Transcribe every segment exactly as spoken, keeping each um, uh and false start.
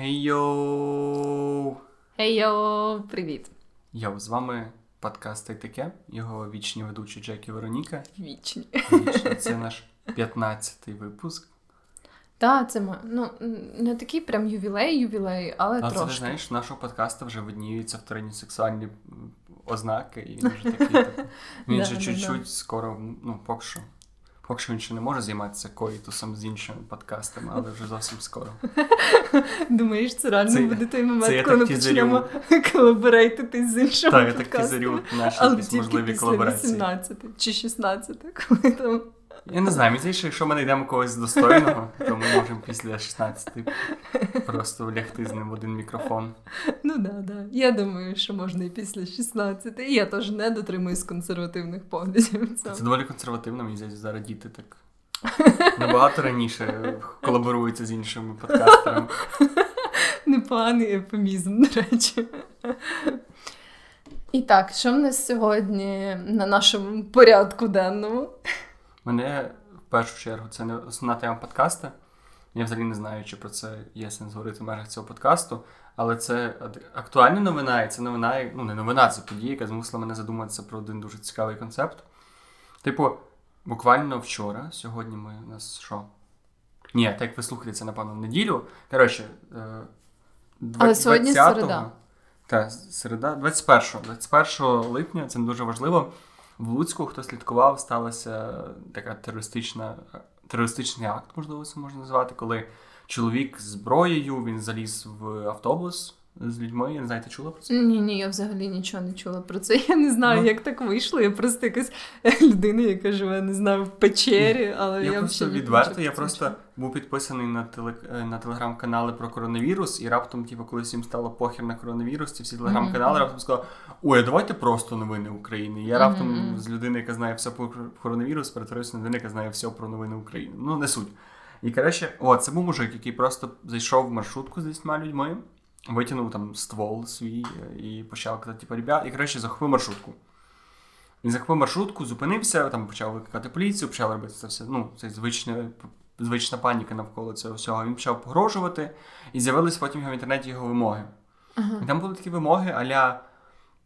Хей-йоу! Хей-йоу! Привіт! Йоу, з вами подкаст «Та й таке», його вічні ведучі Джекі Вероніка. Вічні. Вічні. Це наш п'ятнадцятий випуск. Так, да, це ну, не такий прям ювілей-ювілей, але а трошки. Але це, знаєш, нашого подкасту вже видніються вторинні сексуальні ознаки, і він вже такий. Він же чуть-чуть скоро, ну, поки що. Поки що він ще не може займатися коїтусом з іншими подкастами, але вже зовсім скоро. Думаєш, це реально це, буде той момент, коли ми почнемо колаборейтитись з іншими так, подкастами? Так, я так тізерю наші можливі колаборації. Але тільки після вісімнадцяти чи шістнадцяти, коли там... Я не знаю, мені здається, якщо ми знайдемо когось достойного, то ми можемо після шістнадцяти просто лягти з ним в один мікрофон. Ну да, да. Я думаю, що можна і після шістнадцяти. І я теж не дотримуюсь консервативних поглядів. Це, це доволі консервативно, мені здається, зараз діти так набагато раніше колаборуються з іншими подкастерами. Непоганий ефемізм, до речі. І так, що в нас сьогодні на нашому порядку денному? Мене, в першу чергу, це не основна тема подкасту. Я взагалі не знаю, чи про це є сенс говорити в межах цього подкасту, але це актуальна новина, і це новина, ну не новина, це подія, яка змусила мене задуматися про один дуже цікавий концепт. Типу, буквально вчора, сьогодні ми, у нас що? Ні, так як ви слухаєте це, напевно, в неділю. Коротше, двадцятого, та, середа, двадцять першого липня, це не дуже важливо. В Луцьку, хто слідкував, сталася така терористична, терористичний акт, можливо, це можна назвати, коли чоловік з зброєю, він заліз в автобус з людьми. Я не знаю, ти чула про це? Ні-ні, я взагалі нічого не чула про це. Я не знаю, ну, як так вийшло. Я просто якась людина, яка живе, не знаю, в печері, але я, я просто відверто, я просто чула. Був підписаний на, теле, на телеграм-канали про коронавірус, і раптом, типу, коли всім стало похер на коронавірус, ці всі телеграм-канали mm-hmm. раптом сказали: ой, а давайте просто новини України. І я раптом mm-hmm. з людини, яка знає все про коронавірус, перетворюся на людину, яка знає все про новини України. Ну, не суть. І, коротше, о, це був мужик, який просто зайшов в маршрутку з десятьма людьми, витягнув там ствол свій і почав казати, типу, ребят, і, коротше, захопив маршрутку. Він захопив маршрутку, зупинився, там почав викликати поліцію, почав робити це все, ну, це звичне, звична паніка навколо цього всього. Він почав погрожувати, і з'явилися потім в інтернеті його вимоги. Uh-huh. І там були такі вимоги а-ля,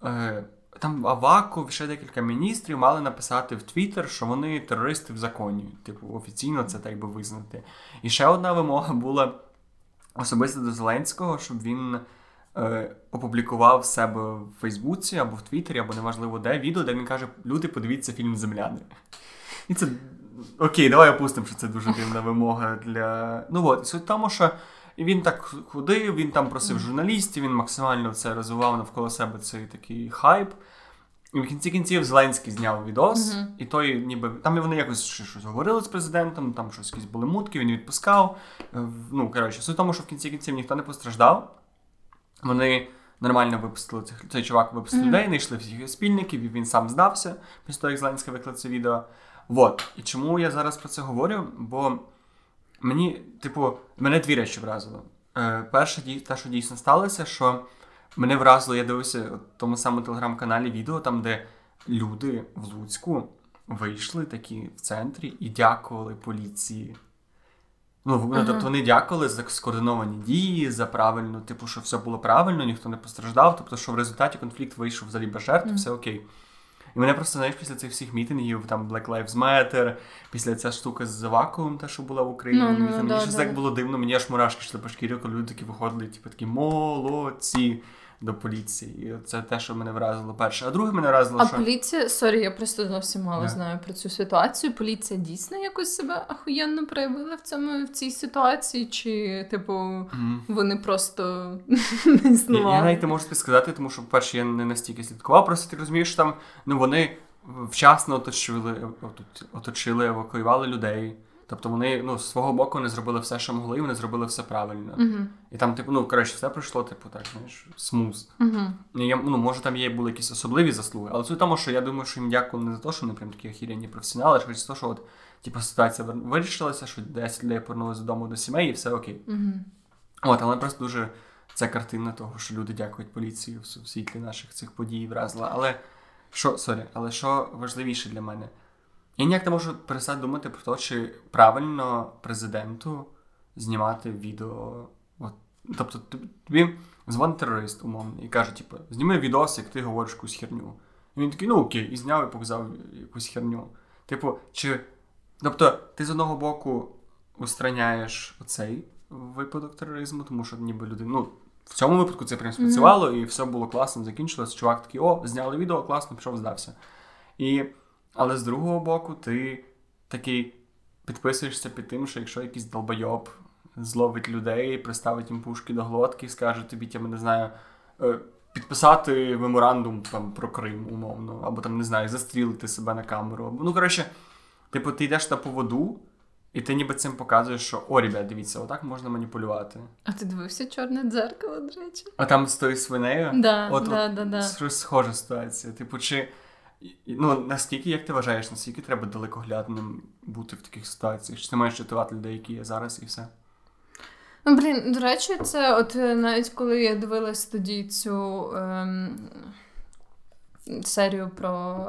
е, там Аваков, ще декілька міністрів мали написати в Твіттер, що вони терористи в законі. Типу, офіційно це так би визнати. І ще одна вимога була особисто до Зеленського, щоб він е, опублікував в себе в Фейсбуці, або в Твіттері, або неважливо де, відео, де він каже: люди, подивіться фільм «Земляни». І це, окей, давай опустимо, що це дуже дивна вимога для... Ну от, суть в тому, що він так ходив, він там просив журналістів, він максимально це розвивав навколо себе цей такий хайп. І в кінці кінців Зеленський зняв відос, mm-hmm. і той ніби... Там вони якось щось говорили з президентом, там щось якісь були мутки, він відпускав. Ну, коротше, суть в тому, що в кінці кінців ніхто не постраждав. Вони нормально випустили цих... Цей чувак випустив mm-hmm. людей, знайшли всіх спільників, і він сам здався, після того, як Зеленський виклав це відео. Вот. І чому я зараз про це говорю? Бо мені, типу, мене дві речі вразили. Е, перше, те, що дійсно сталося, що мене вразило, я дивився в тому самому телеграм-каналі відео, там, де люди в Луцьку вийшли такі в центрі і дякували поліції. Ну, uh-huh. тобто вони дякували за скоординовані дії, за правильно, типу, що все було правильно, ніхто не постраждав, тобто, що в результаті конфлікт вийшов взагалі без жертв, uh-huh. все окей. І мене просто, знаєш, після цих всіх мітингів, там, Black Lives Matter, після ця штука з вакуумом, та, що була в Україні, no, no, мені да, щось да. так було дивно, мені аж мурашки йшли по шкірі, коли люди такі виходили, типу, такі молодці до поліції. І от це те, що мене вразило перше. А друге мене вразило, а що... А поліція, сорі, я просто зовсім мало yeah. знаю про цю ситуацію. Поліція дійсно якось себе ахуєнно проявила в цьому, в цій ситуації? Чи, типу, mm. вони просто не існували? Я, я навіть не можу тобі сказати, тому що, по-перше, я не настільки слідкував. Просто ти розумієш, що там, ну, вони вчасно оточили, оточили, евакуювали людей. Тобто вони, ну, з свого боку не зробили все, що могли, і вони зробили все правильно. Uh-huh. І там, типу, ну, коротше, все пройшло, типу, так, знаєш, смуз. Uh-huh. Я, ну, може, там є були якісь особливі заслуги, але це в тому, що я думаю, що їм дякували не за те, що вони прям такі охіряні професіонали, а через те, що, от, типу, ситуація вирішилася, що десять людей повернулися додому до сімей, і все окей. Uh-huh. От, але просто дуже ця картина того, що люди дякують поліції в світлі наших цих подій вразила. Але що, сорі, але що важливіше для мене? Я ніяк не можу перестати думати про те, чи правильно президенту знімати відео от Тобто тобі дзвонить терорист умовний і каже, типу, зніми відос, як ти говориш якусь херню. І він такий, ну окей, і зняв і показав якусь херню. Типу, чи... Тобто ти з одного боку устраняєш оцей випадок тероризму, тому що ніби людина... Ну, в цьому випадку це прям спрацювало, mm-hmm. і все було класно, закінчилось. Чувак такий, о, зняли відео, класно, пішов, здався. І... Але з другого боку ти такий підписуєшся під тим, що якщо якийсь долбойоб зловить людей, приставить їм пушки до глотки, скаже тобі, я не знаю, підписати меморандум там, про Крим, умовно, або там, не знаю, застрілити себе на камеру. Ну, коротше, типу, ти йдеш на поводу, і ти ніби цим показуєш, що, о, ребят, дивіться, отак можна маніпулювати. А ти дивився «Чорне дзеркало», до речі? А там з тою свинею? Да, от, да, от, да, да. Схожа ситуація. Типу, чи... Ну, наскільки, як ти вважаєш, наскільки треба далекоглядним бути в таких ситуаціях? Чи ти маєш читувати людей, які є зараз, і все? Ну, блін, до речі, це от навіть коли я дивилась тоді цю ем, серію про,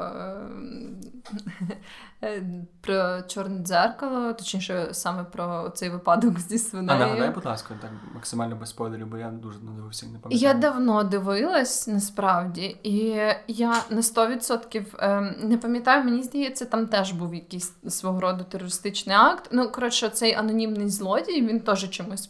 ем, про «Чорне дзеркало», точніше, саме про цей випадок зі свинею. А нагадай, будь ласка, так максимально без спойлерів, бо я дуже не дивився і не пам'ятаю. Я давно дивилась, насправді, і я на сто відсотків ем, не пам'ятаю, мені здається, там теж був якийсь свого роду терористичний акт. Ну, коротше, цей анонімний злодій, він теж чимось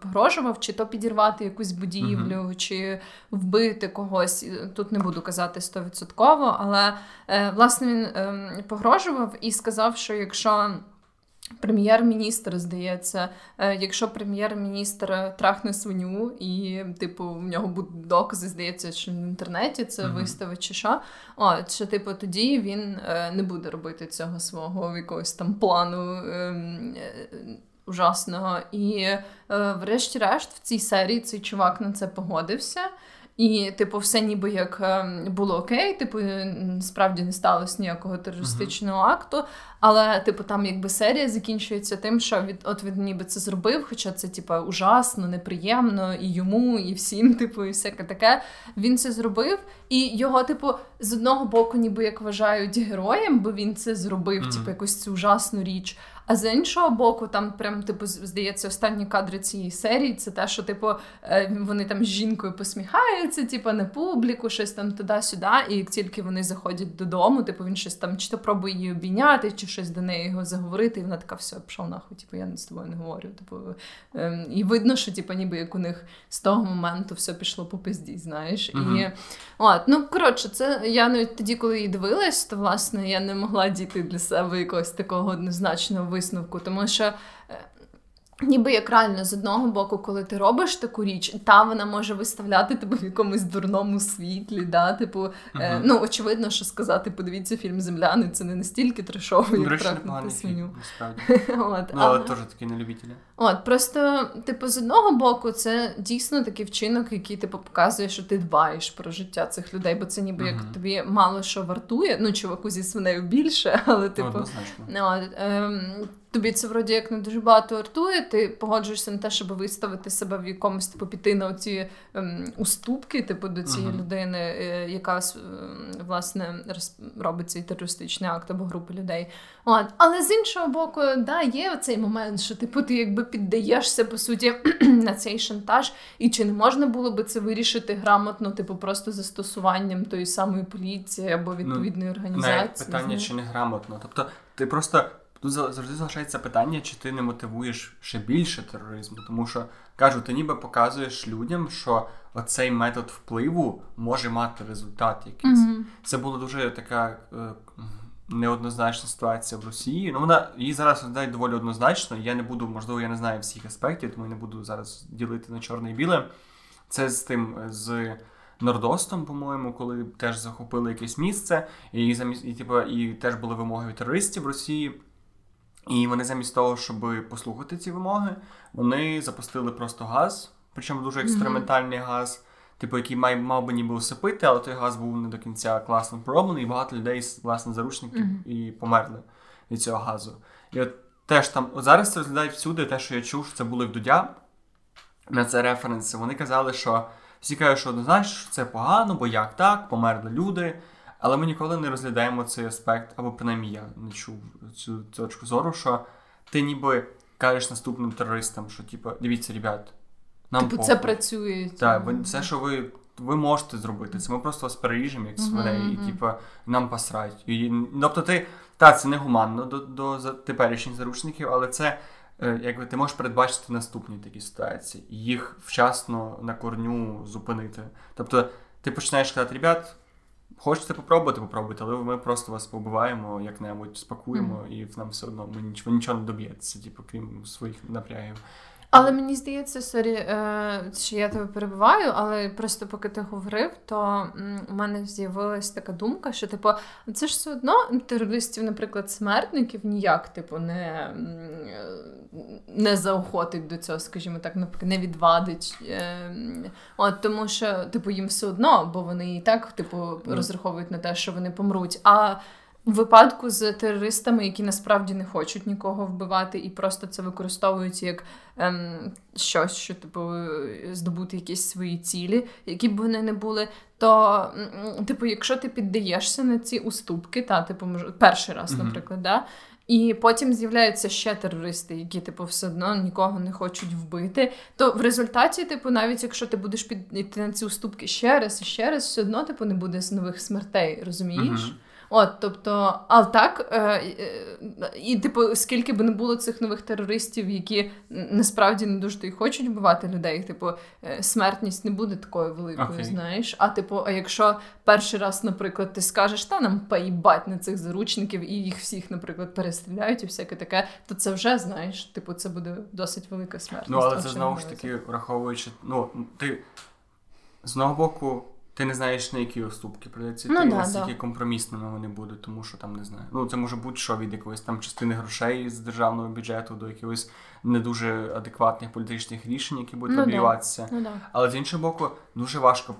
погрожував, чи то підірвати якусь будівлю, mm-hmm. чи вбити когось. Тут не буду казати сто відсотків, але, е, власне, він е, погрожував і сказав, що якщо прем'єр-міністр, здається, якщо прем'єр-міністр трахне свиню і, типу, в нього будуть докази, здається, що в інтернеті це mm-hmm. виставить чи що, о, що, типу, тоді він не буде робити цього свого якогось там плану е-м, ужасного. І, е, врешті-решт, в цій серії цей чувак на це погодився. І, типу, все ніби як було окей, типу, справді не сталося ніякого терористичного uh-huh. акту, але, типу, там, якби, серія закінчується тим, що від, от він ніби це зробив, хоча це, типу, ужасно, неприємно і йому, і всім, типу, і всяке таке. Він це зробив, і його, типу, з одного боку, ніби як вважають героєм, бо він це зробив, uh-huh. типу, якусь цю ужасну річ. А з іншого боку, там прям, типу, здається, останні кадри цієї серії, це те, що, типу, вони там з жінкою посміхаються, типу, на публіку, щось там туди-сюди, і як тільки вони заходять додому, типу, він щось там, чи то пробує її обійняти, чи щось до неї його заговорити, і вона така, все, пішов нахуй, типу, я з тобою не говорю, типу, і видно, що, типу, ніби як у них з того моменту все пішло по пизді, знаєш, угу. і, от, ну, коротше, це, я навіть тоді, коли її дивилась, то, власне, я не могла дійти для себе якогось такого однозначного висновку, тому що ніби як реально, з одного боку, коли ти робиш таку річ, та вона може виставляти тебе в якомусь дурному світлі, да, типу, uh-huh. е, ну, очевидно, що сказати, подивіться фільм «Земляни», це не настільки трешовий, як трахнути свиню. Ну, але теж такі нелюбителі. От, просто, типу, з одного боку, це дійсно такий вчинок, який, типу, показує, що ти дбаєш про життя цих людей, бо це ніби uh-huh. як тобі мало що вартує, ну, чуваку зі свинею більше, але, типу, от, е, тобі це, вроді, як не дуже багато вартує, ти погоджуєшся на те, щоб виставити себе в якомусь, типу, піти на оці ем, уступки, типу, до цієї uh-huh. людини, е, яка, е, власне, робить цей терористичний акт або групи людей. От. Але з іншого боку, да, є оцей момент, що, типу, ти якби піддаєшся, по суті, на цей шантаж, і чи не можна було би це вирішити грамотно, типу, просто застосуванням тої самої поліції або відповідної ну, організації? Не, питання, не? Чи не грамотно. Тобто, ти просто... Тут завжди залишається питання, чи ти не мотивуєш ще більше тероризму, тому що, кажу, ти ніби показуєш людям, що оцей метод впливу може мати результат якийсь. Mm-hmm. Це була дуже така е, неоднозначна ситуація в Росії. Ну, вона її зараз виглядає доволі однозначно, я не буду, можливо, я не знаю всіх аспектів, тому я не буду зараз ділити на чорне і біле. Це з тим, з... Нордостом, по-моєму, коли теж захопили якесь місце, і, замість, і, типу, і теж були вимоги від терористів в Росії, і вони замість того, щоб послухати ці вимоги, вони запустили просто газ, причому дуже експериментальний mm-hmm. газ, типу, який мав, мав би ніби усипити, але той газ був не до кінця класно пророблений, і багато людей, власне, заручників mm-hmm. і померли від цього газу. І от теж там, от зараз це розглядають всюди, те, що я чув, що це були в Дудя, на це референси, вони казали, що всі кажуть, що однозначно, що це погано, бо як так, померли люди. Але ми ніколи не розглядаємо цей аспект, або принаймні я не чув цю точку зору, що ти ніби кажеш наступним терористам, що типу, дивіться, ребят, Нам типу, це працює. Так, ви, все, що ви, ви можете зробити, це ми просто вас переріжемо, як свиней, uh-huh, і типу, нам посрать. І, тобто ти, та, це не гуманно до, до, до теперішніх заручників, але це, якби, ти можеш передбачити наступні такі ситуації, їх вчасно на корню зупинити. Тобто ти починаєш казати, ребят, хочете попробувати, попробуйте, але ми просто вас побиваємо, як-небудь спакуємо, mm-hmm, і нам все одно ми нічого, нічого не доб'ється, типу, крім своїх напрягів. Але мені здається, сорі, що я тебе перебиваю, але просто поки ти говорив, то у мене з'явилась така думка, що, типу, це ж все одно терористів, наприклад, смертників ніяк, типу, не, не заохотить до цього, скажімо так, не відвадить. От, тому що, типу, їм все одно, бо вони і так, типу, розраховують на те, що вони помруть. А в випадку з терористами, які насправді не хочуть нікого вбивати і просто це використовують як ем, щось, що, типу, здобути якісь свої цілі, які б вони не були, то, типу, якщо ти піддаєшся на ці уступки, та, типу, перший раз, mm-hmm, наприклад, да, і потім з'являються ще терористи, які, типу, все одно нікого не хочуть вбити, то в результаті, типу, навіть якщо ти будеш підійти на ці уступки ще раз і ще раз, все одно, типу, не буде нових смертей, розумієш? Mm-hmm. От, тобто, а так, е, е, і, типу, скільки б не було цих нових терористів, які насправді не дуже то й хочуть вбивати людей, типу, е, смертність не буде такою великою, okay, знаєш, а, типу, а якщо перший раз, наприклад, ти скажеш, та нам поїбать на цих заручників, і їх всіх, наприклад, перестріляють і всяке таке, то це вже, знаєш, типу, це буде досить велика смертність. Ну, але це, знову ж таки, враховуючи, ну, ти, з одного боку, ти не знаєш, на які уступки прийдеться, ну, ти, да, наскільки да. компромісними вони будуть, тому що там, не знаю, ну це може будь-що від якоїсь там частини грошей з державного бюджету до якихось не дуже адекватних політичних рішень, які будуть ну, обігріватися. Ну, да. Але з іншого боку, дуже важко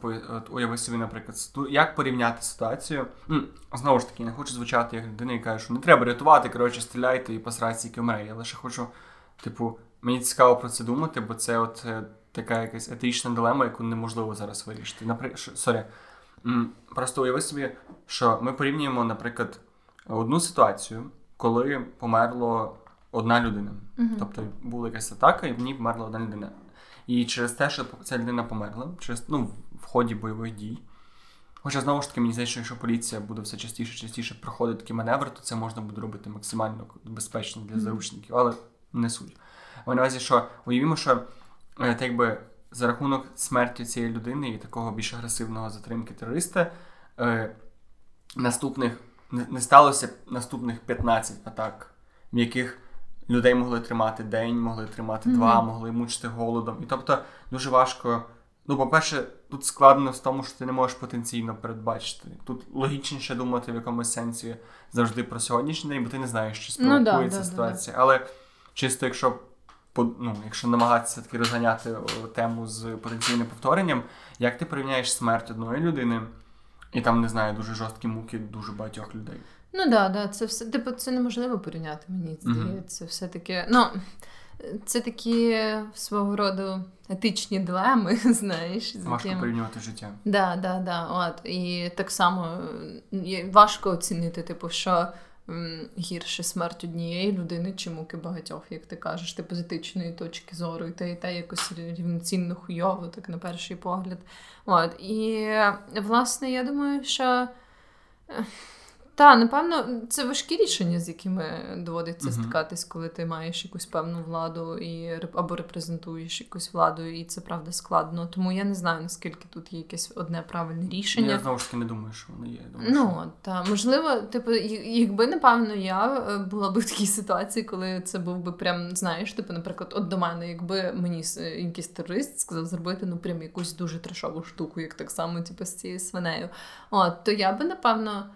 уявити собі, наприклад, як порівняти ситуацію. Знову ж таки, не хочу звучати як людина, яка каже, що не треба рятувати, коротше, стріляйте і посрать стільки вмре. Я лише хочу, типу, мені цікаво про це думати, бо це от така якась етична дилема, яку неможливо зараз вирішити. Наприклад, сорі, просто уяви собі, що ми порівнюємо, наприклад, одну ситуацію, коли померла одна людина. Uh-huh. Тобто була якась атака, і в ній померла одна людина. І через те, що ця людина померла, через, ну, в ході бойових дій, хоча, знову ж таки, мені здається, що якщо поліція буде все частіше, частіше проходити такі маневри, то це можна буде робити максимально безпечно для заручників, але не суть. А на увазі, що уявімо, що так якби за рахунок смерті цієї людини і такого більш агресивного затримки терориста е, наступних, не сталося наступних п'ятнадцять атак, в яких людей могли тримати день, могли тримати mm-hmm. два, могли мучити голодом. І тобто дуже важко, ну по-перше, тут складно в тому, що ти не можеш потенційно передбачити. Тут логічніше думати в якомусь сенсі завжди про сьогоднішній день, бо ти не знаєш, чи спровокується ну, да, да, ситуація. Да, да. Але чисто якщо Ну, якщо намагатися таки розганяти тему з потенційним повторенням, як ти порівняєш смерть одної людини, і там, не знаю, дуже жорсткі муки дуже багатьох людей. Ну так, да, да, це все, типу, це неможливо порівняти, мені здається, mm-hmm. все-таки, ну, це такі свого роду етичні дилеми, знаєш. Важко яким... порівнювати життя. Да, да, да, от, і так само важко оцінити, типу, що гірше смерть однієї людини чи муки багатьох, як ти кажеш, типу з етичної точки зору, і те, і те якось рівноцінно хуйово, так на перший погляд. От. І, власне, я думаю, що та, напевно, це важкі рішення, з якими доводиться uh-huh. стикатись, коли ти маєш якусь певну владу і або репрезентуєш якусь владу, і це, правда, складно. Тому я не знаю, наскільки тут є якесь одне правильне рішення. Я, знову ж таки, не думаю, що воно є. Думаю, ну, що... та, можливо, типу, якби, напевно, я була б в такій ситуації, коли це був би прям, знаєш, типу, наприклад, от до мене, якби мені якийсь терорист сказав зробити, ну, прям якусь дуже трешову штуку, як так само, типу, з цією свинею. От, то я би, напевно...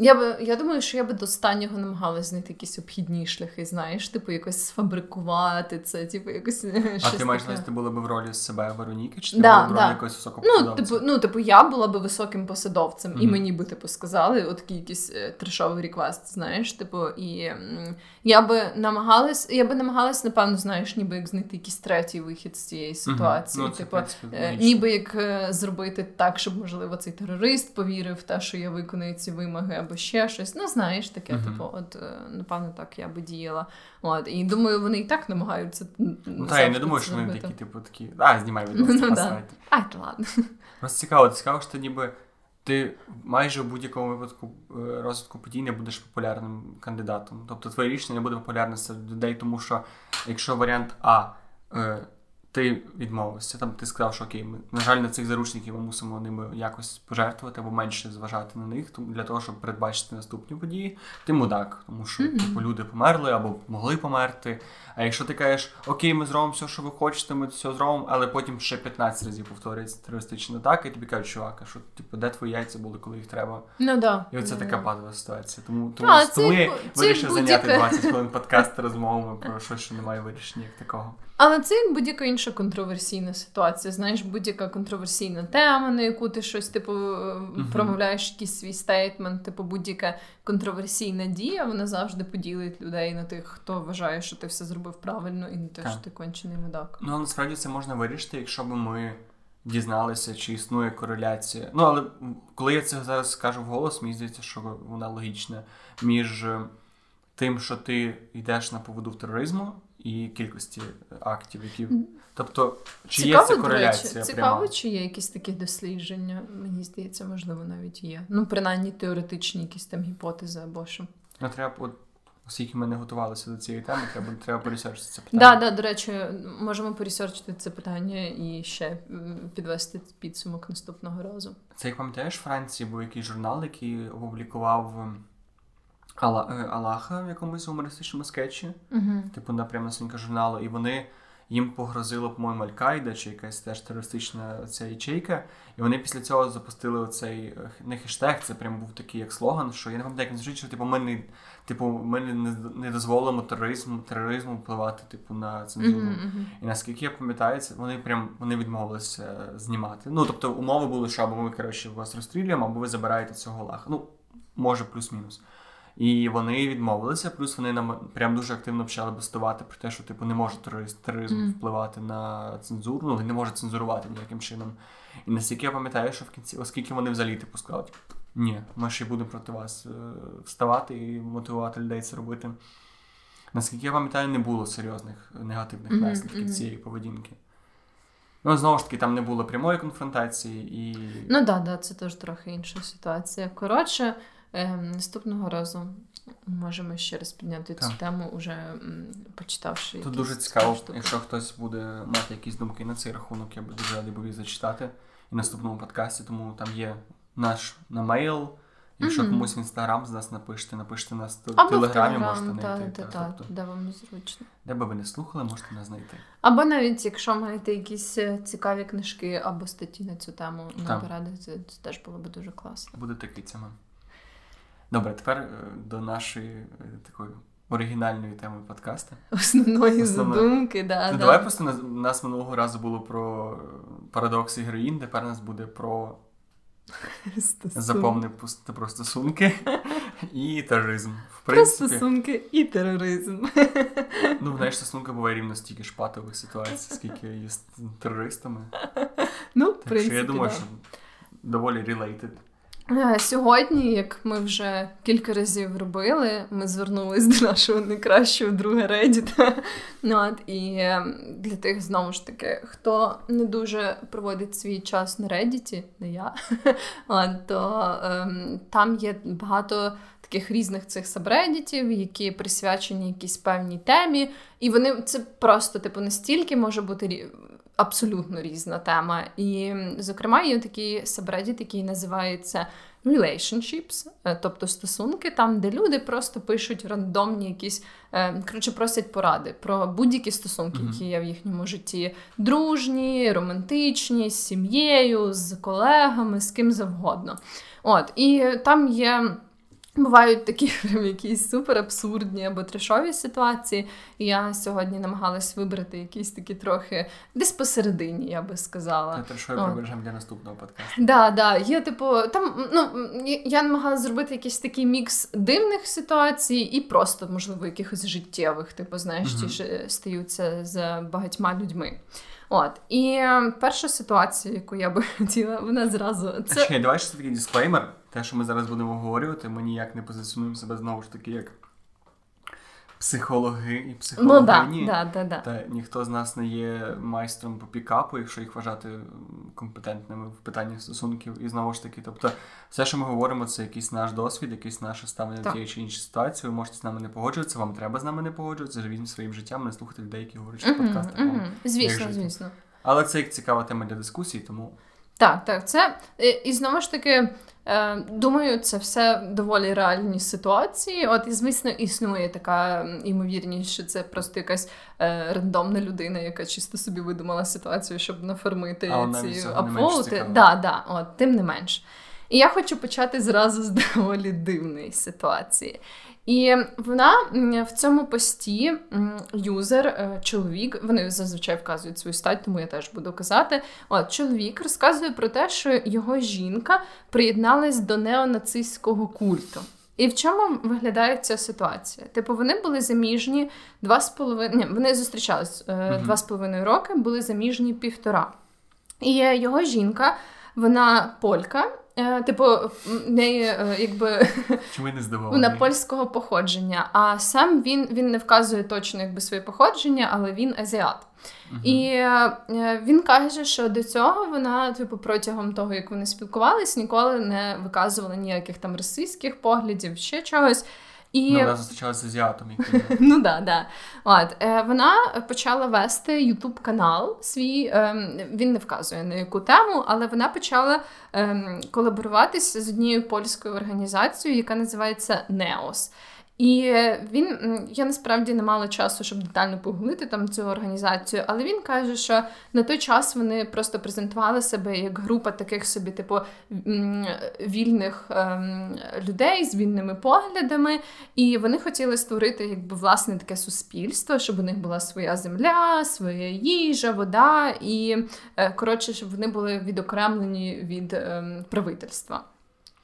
Я би, я думаю, що я би до останнього намагалась знайти якісь обхідні шляхи, знаєш, типу якось сфабрикувати це, типу якось щось таке. А ти маєш, ти була б в ролі себе Вероніки, чи ти да, була б в ролі да. якогось високопосадовця? Ну, типу, ну, типу, я була б високим посадовцем, mm-hmm. і мені би, типу, сказали отакий якийсь трешовий реквест, знаєш, типу, і я би намагалась, я би намагалась, напевно, знаєш, ніби як знайти якийсь третій вихід з цієї ситуації, mm-hmm. ну, типу, принципі, ніби як зробити так, щоб, можливо, цей терорист повірив в те, що я виконую ці вимоги, або ще щось. Ну, знаєш, таке, uh-huh. типу, от, напевно, так я би діяла. От, і думаю, вони і так намагаються. Ну, та, я не думаю, що вони такі, типу, такі, а, знімай відео, ну, да. А, то ладно. Просто цікаво, цікаво, що ти ніби, ти майже в будь-якому випадку розвитку подій не будеш популярним кандидатом. Тобто, твоє рішення не буде популярне серед людей, тому що, якщо варіант А, ти відмовився, там ти сказав, що окей, ми, на жаль, на цих заручників ми мусимо ними якось пожертвувати або менше зважати на них, тому, для того, щоб передбачити наступні події, ти мудак, тому що mm-hmm. типу, люди померли або могли померти. А якщо ти кажеш, окей, ми зробимо все, що ви хочете, ми все зробимо, але потім ще п'ятнадцять разів повторюється терористичні атаки, і тобі кажуть, чувака, що типу, де твої яйця були, коли їх треба? Ну да. І оце mm-hmm. така патова ситуація. Тому, тому, а, тому це, я це вирішив будь-яка. зайняти двадцять хвилин подкаст розмовами про щось, що немає вирішення як такого. Але це як будь-яка інша контроверсійна ситуація. Знаєш, будь-яка контроверсійна тема, на яку ти щось, типу, uh-huh. промовляєш якийсь свій стейтмент, типу, будь-яка контроверсійна дія, вона завжди поділить людей на тих, хто вважає, що ти все зробив правильно, і на те, що ти кончений мудак. Ну, насправді, це можна вирішити, якщо б ми дізналися, чи існує кореляція. Ну, але коли я це зараз скажу вголос, мені здається, що вона логічна. Між тим, що ти йдеш на поводу тероризму, і кількості актів, які... Тобто, чи цікаво, є ця кореляція пряма? Цікаво, чи є якісь такі дослідження? Мені здається, можливо, навіть є. Ну, принаймні, теоретичні якісь там гіпотези або що. Ну, треба, от, оскільки ми не готувалися до цієї теми, треба, треба поресерчити це питання. Так, да, да, до речі, можемо поресерчити це питання і ще підвести підсумок наступного разу. Це, як пам'ятаєш, у Франції був якийсь журнал, який опублікував... Алла, Аллаха в якомусь гумористичному скетчі, uh-huh. типу напрямнесенька журналу, і вони, їм погрозило, по-моєму, Аль-Кайда, чи якась теж терористична ця ячейка, і вони після цього запустили оцей, не хештег, це прям був такий як слоган, що я не пам'ятаю, як він звучить, що типу, ми, не, типу, ми не, не дозволимо тероризму, тероризму впливати типу, на цензуру. Uh-huh, uh-huh. І наскільки я пам'ятаю, вони прям вони відмовилися знімати. Ну, тобто умови були, що або ми, коротше, вас розстрілюємо, або ви забираєте цього Аллаха. Ну, може, плюс-мінус. І вони відмовилися, плюс вони нам прям дуже активно почали бастувати про те, що типу не може терорист, тероризм mm. впливати на цензуру, ну не може цензурувати ніяким чином. І наскільки я пам'ятаю, що в кінці, оскільки вони взагалі типу сказали, ні, ми ще будемо проти вас вставати і мотивувати людей це робити. Наскільки я пам'ятаю, не було серйозних негативних mm-hmm, наслідків mm-hmm. цієї поведінки. Ну, знову ж таки, там не було прямої конфронтації і... Ну, да, да, це теж трохи інша ситуація. Коротше... Наступного разу можемо ще раз підняти так. цю тему, уже почитавши. Тут дуже цікаво, штуки. Якщо хтось буде мати якісь думки на цей рахунок, я б дуже радий був їх зачитати в наступному подкасті, тому там є наш на мейл, якщо mm-hmm. комусь в Інстаграм з нас напишете, напишете нас або в Телеграмі, в Телеграм, можете знайти. Та, та, та, тобто, де вам зручно. Де би ви не слухали, можете нас знайти. Або навіть, якщо маєте якісь цікаві книжки або статті на цю тему, нам порадити, це теж було б дуже класно. Будете кицями. Добре, тепер до нашої такої оригінальної теми подкасту. Основної Основної. задумки, да. Ну, да. Давай просто у нас минулого разу було про парадокс і героїн, тепер у нас буде про запомни про стосунки і тероризм. В принципі, про стосунки і тероризм. Ну, знаєш, стосунки буває рівно стільки ж патових ситуацій, скільки є з терористами. Ну, в принципі, так. Я думаю, да. що доволі related. Сьогодні, як ми вже кілька разів робили, ми звернулись до нашого найкращого друга Reddit. І для тих, знову ж таки, хто не дуже проводить свій час на Reddit, не я, то там є багато таких різних цих сабреддітів, які присвячені якійсь певній темі. І вони, це просто, типу, настільки може бути... абсолютно різна тема. І, зокрема, є такий сабреддіт, який називається relationships, тобто стосунки, там, де люди просто пишуть рандомні якісь, коротше, просять поради про будь-які стосунки, які є в їхньому житті. Дружні, романтичні, з сім'єю, з колегами, з ким завгодно. От, і там є... Бувають такі прям якісь суперабсурдні або трешові ситуації. Я сьогодні намагалась вибрати якісь такі трохи десь посередині, я би сказала. Це трешові прибережемо для наступного подкасту. Так, да, да. Є типу, там, ну, я намагалась зробити якийсь такий мікс дивних ситуацій і просто, можливо, якихось життєвих, типу, знаєш, угу. ті ж стаються з багатьма людьми. От. І перша ситуація, яку я би хотіла, вона зразу... Це... Чекай, давай ще такий дисклеймер. те, що ми зараз будемо обговорювати, ми ніяк не позиціонуємо себе знову ж таки як психологи і психологині. Ну, да, да, да, да. Та ніхто з нас не є майстром по пікапу, якщо їх вважати компетентними в питаннях стосунків. І знову ж таки, тобто, все, що ми говоримо, це якийсь наш досвід, якийсь наше ставлення до тієї чи іншої ситуації. Ви можете з нами не погоджуватися, вам треба з нами не погоджуватися, живіть своїм життям, не слухати людей, які говорять, що в подкастах. Угу, угу. Звісно, звісно. Але це як цікава тема для дискусій, тому... Так, так, це, і, і знову ж таки, е, думаю, це все доволі реальні ситуації. От, і, звісно, існує така ймовірність, що це просто якась е, рандомна людина, яка чисто собі видумала ситуацію, щоб нафармити ці апвоути. Да, да, от, тим не менш. І я хочу почати зразу з доволі дивної ситуації. І вона в цьому пості, юзер, чоловік, вони зазвичай вказують свою стать, тому я теж буду казати. От, чоловік розказує про те, що його жінка приєдналась до неонацистського культу. І в чому виглядає ця ситуація? Типу, вони були заміжні два з половиною, ні, вони зустрічались mm-hmm. два з половиною роки, були заміжні півтора. І його жінка, вона полька. Типу, неї, якби, вона польського походження, а сам він, він не вказує точно якби, своє походження, але він азіат. Угу. І він каже, що до цього вона типу, протягом того, як вони спілкувались, ніколи не виказувала ніяких там російських поглядів, ще чогось. І... Ну, вона зустрічалася з азіатом. Ну, так, так. От, вона почала вести ютуб-канал свій, він не вказує на яку тему, але вона почала колаборуватися з однією польською організацією, яка називається Неос. І він, я насправді не мала часу, щоб детально погуглити там цю організацію, але він каже, що на той час вони просто презентували себе як група таких собі, типу, вільних ем, людей з вільними поглядами, і вони хотіли створити, якби, власне, таке суспільство, щоб у них була своя земля, своя їжа, вода, і, е, коротше, щоб вони були відокремлені від ем, правительства.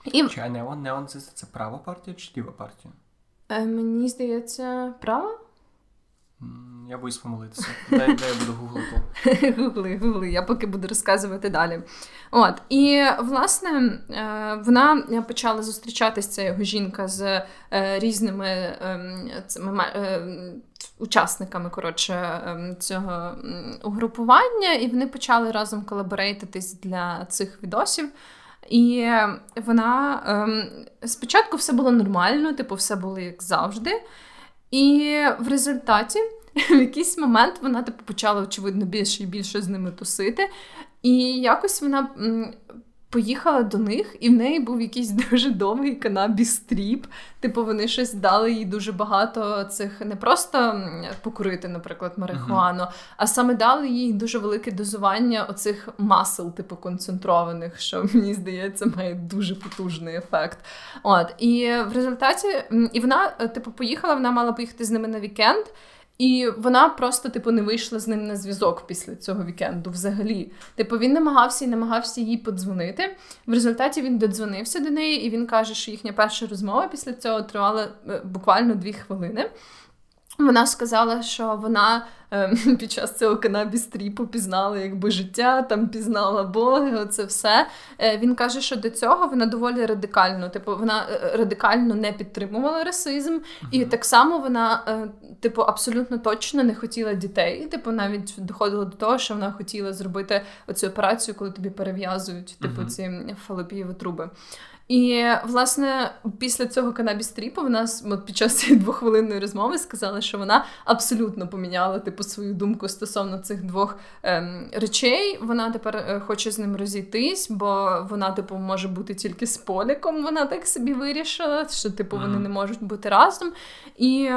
І... Чи неон, неон це, це права партія чи ліва партія? Мені здається, право? Я боюсь помилитися. Де, де я буду гуглити? Гугли, гугли. Я поки буду розказувати далі. От. І, власне, вона почала зустрічатися, його жінка, з різними цими, учасниками, коротше, цього угрупування. І вони почали разом колаборейтитись для цих відосів. І вона... Ем, спочатку все було нормально, типу все було як завжди. І в результаті в якийсь момент вона типу, почала, очевидно, більше і більше з ними тусити. І якось вона м, поїхала до них, і в неї був якийсь дуже довгий канабіс-тріп. Типу вони щось дали їй дуже багато цих... Не просто покурити, наприклад, марихуану, uh-huh. а саме дали їй дуже велике дозування оцих масел, типу, концентрованих, що, мені здається, має дуже потужний ефект. От. І в результаті... І вона, типу, поїхала, вона мала поїхати з ними на вікенд, і вона просто, типу, не вийшла з ним на зв'язок після цього вікенду взагалі. Типу, він намагався і намагався їй подзвонити. В результаті він додзвонився до неї, і він каже, що їхня перша розмова після цього тривала буквально дві хвилини. Вона сказала, що вона ем, під час цього канабіс-тріпу пізнала якби, життя, там пізнала Бога, оце все. Е, він каже, що до цього вона доволі радикально, типу, вона радикально не підтримувала расизм, mm-hmm. і так само вона е, типу, абсолютно точно не хотіла дітей. Типу, навіть доходило до того, що вона хотіла зробити оцю операцію, коли тобі перев'язують типу, mm-hmm. ці фалопієві труби. І, власне, після цього канабіс-тріпу вона під час цієї двохвилинної розмови сказала, що вона абсолютно поміняла типу, свою думку стосовно цих двох ем, речей. Вона тепер хоче з ним розійтись, бо вона, типу, може бути тільки з поляком. Вона так собі вирішила, що, типу, вони не можуть бути разом. І...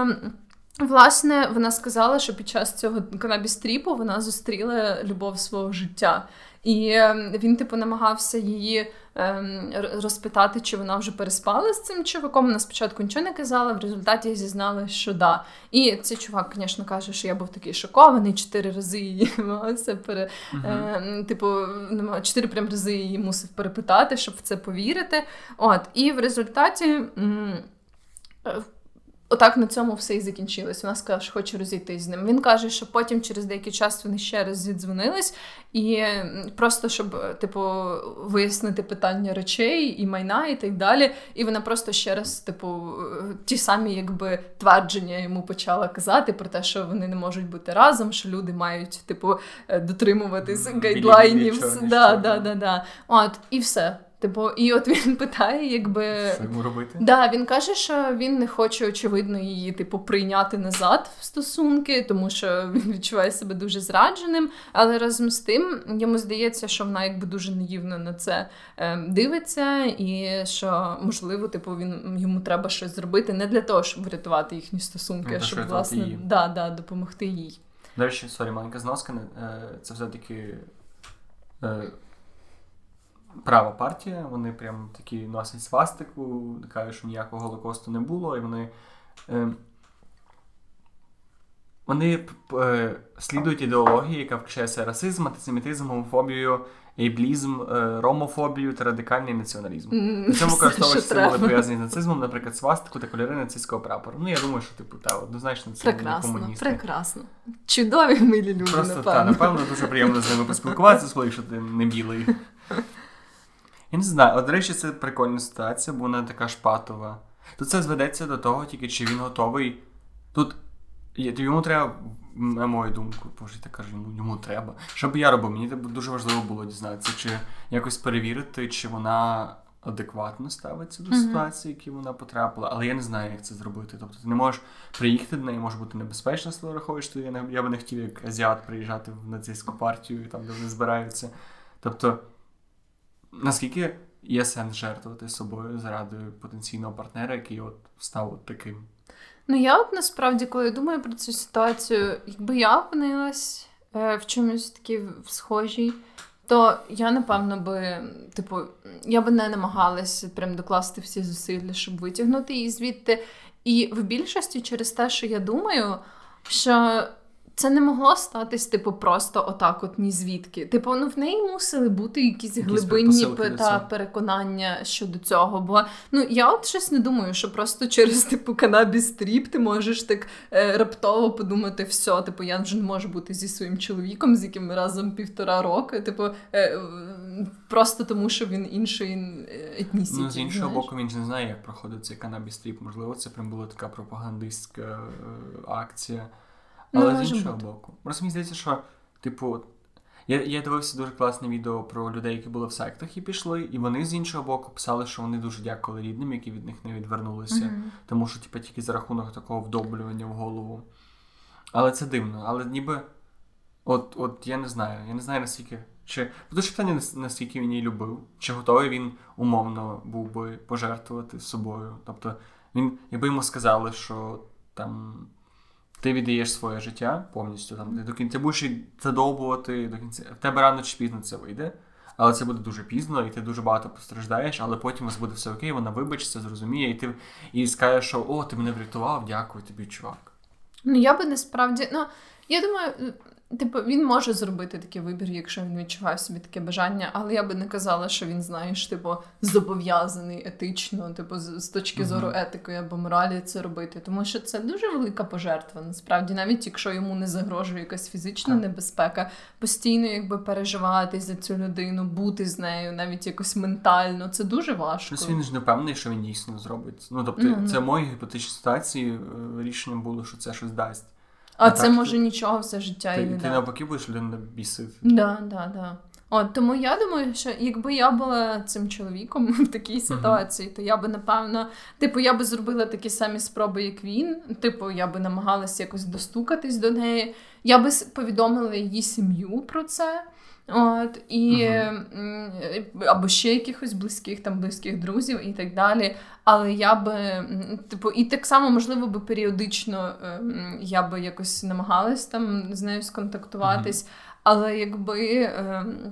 Власне, вона сказала, що під час цього канабіс-тріпу вона зустріла любов свого життя. І він, типу, намагався її ем, розпитати, чи вона вже переспала з цим чуваком. Вона спочатку нічого не казала, в результаті зізналася, що да. І цей чувак, звісно, каже, що я був такий шокований, чотири рази її мався пере... ем, типу, чотири прям рази її мусив перепитати, щоб в це повірити. От. І в результаті... М- Отак на цьому все і закінчилось. Вона сказала, що хоче розійтись з ним. Він каже, що потім через деякий час вони ще раз зідзвонились, і просто, щоб, типу, вияснити питання речей і майна, і так далі. І вона просто ще раз, типу, ті самі, якби, твердження йому почала казати про те, що вони не можуть бути разом, що люди мають, типу, дотримуватись гайдлайнів. Нічого, да, нічого. Да, да, да. От, і все. Типу, і от він питає, якби... Що йому робити? Да, він каже, що він не хоче, очевидно, її, типу, прийняти назад в стосунки, тому що він відчуває себе дуже зрадженим, але разом з тим, йому здається, що вона, якби, дуже наївно на це е, дивиться, і що, можливо, типу, він, йому треба щось зробити не для того, щоб врятувати їхні стосунки, а щоб, власне, да, да, допомогти їй. До речі, сорі, маленька зноска, це все-таки... Е... Права партія, вони прям такі носять свастику, кажуть, що ніякого Голокосту не було, і вони е, вони е, слідують ідеології, яка включає расизм, антисемітизм, гомофобію, ейблізм, е, ромофобію та радикальний націоналізм. Mm, на цьому використовують символи, пов'язані з нацизмом, наприклад, свастику та кольори нацистського прапору. Ну, я думаю, що типу, та, однозначно це комуністи. Прекрасно. Чудові, милі люди, просто, напевно. Та, напевно, дуже приємно з ними поспілкуватися, сподіваюся, що ти не білий. Я не знаю, до речі, це прикольна ситуація, бо вона така шпатова. Тут це зведеться до того, тільки чи він готовий. Тут йому треба, на мою думку, боже, я так кажу, йому, йому треба. Що б я робив? Мені дуже важливо було дізнатися, чи якось перевірити, чи вона адекватно ставиться до ситуації, в які вона потрапила. Але я не знаю, як це зробити. Тобто ти не можеш приїхати до неї, може бути небезпечно, якщо враховуєш, що я, не, я би не хотів як азіат приїжджати в нацистську партію, там, де вони збираються. Тобто, наскільки є сенс жертвувати собою заради потенційного партнера, який от став от таким? Ну, я от насправді, коли думаю про цю ситуацію, якби я опинилась е, в чомусь такій схожій, то я, напевно, би, типу, я би не намагалась прям докласти всі зусилля, щоб витягнути її звідти. І в більшості через те, що я думаю, що... Це не могло статись, типу, просто отак от ні звідки. Типу, ну, в неї мусили бути якісь, якісь глибинні та переконання щодо цього. Бо, ну, я от щось не думаю, що просто через, типу, канабіс-тріп ти можеш так е, раптово подумати, все, типу, я вже не можу бути зі своїм чоловіком, з яким ми разом півтора року, типу, е, просто тому, що він іншої етнісіті. Ну, з іншого знаєш? Боку, він не знає, як проходить цей канабіс-тріп. Можливо, це прям була така пропагандистська е, акція. Але ну, з іншого бути. Боку. Просто мені здається, що, типу, я, я дивився дуже класне відео про людей, які були в сектах і пішли, і вони з іншого боку писали, що вони дуже дякували рідним, які від них не відвернулися. Mm-hmm. Тому що, типу, тільки за рахунок такого вдоблювання в голову. Але це дивно. Але ніби, от, от я не знаю, я не знаю, наскільки, чи, дуже питання, наскільки він її любив, чи готовий він умовно був би пожертвувати собою. Тобто, він, якби йому сказали, що там... Ти віддаєш своє життя повністю, там, ти до кінця будеш задовбувати, до кінця, в тебе рано чи пізно це вийде, але це буде дуже пізно, і ти дуже багато постраждаєш, але потім у вас буде все окей, вона вибачиться, зрозуміє, і ти і скаже, що о, ти мене врятував, дякую тобі, чувак. Ну, я би насправді, ну, я думаю, типу, він може зробити такий вибір, якщо він відчуває собі таке бажання, але я би не казала, що він, знаєш, типу, зобов'язаний етично, типу, з, з точки зору етики або моралі це робити, тому що це дуже велика пожертва, насправді, навіть якщо йому не загрожує якась фізична небезпека, постійно, якби, переживати за цю людину, бути з нею, навіть якось ментально, це дуже важко. Тобто він ж не впевнений, що він дійсно зробить. Ну, тобто, mm-hmm. це в моїй гіпотетичній ситуації рішенням було, що це щось дасть. А, а це так, може ти, нічого все життя ти, і не дати. Ти навпаки будеш людину бісити. Да, да, да. От, тому я думаю, що якби я була цим чоловіком в такій ситуації, uh-huh. то я би, напевно, типу, я би зробила такі самі спроби, як він. Типу, я би намагалася якось достукатись до неї. Я би повідомила її сім'ю про це. От, і, uh-huh. або ще якихось близьких, там, близьких друзів і так далі. Але я би, типу, і так само, можливо, би періодично я би якось намагалась там з нею сконтактуватись. Uh-huh. Але якби,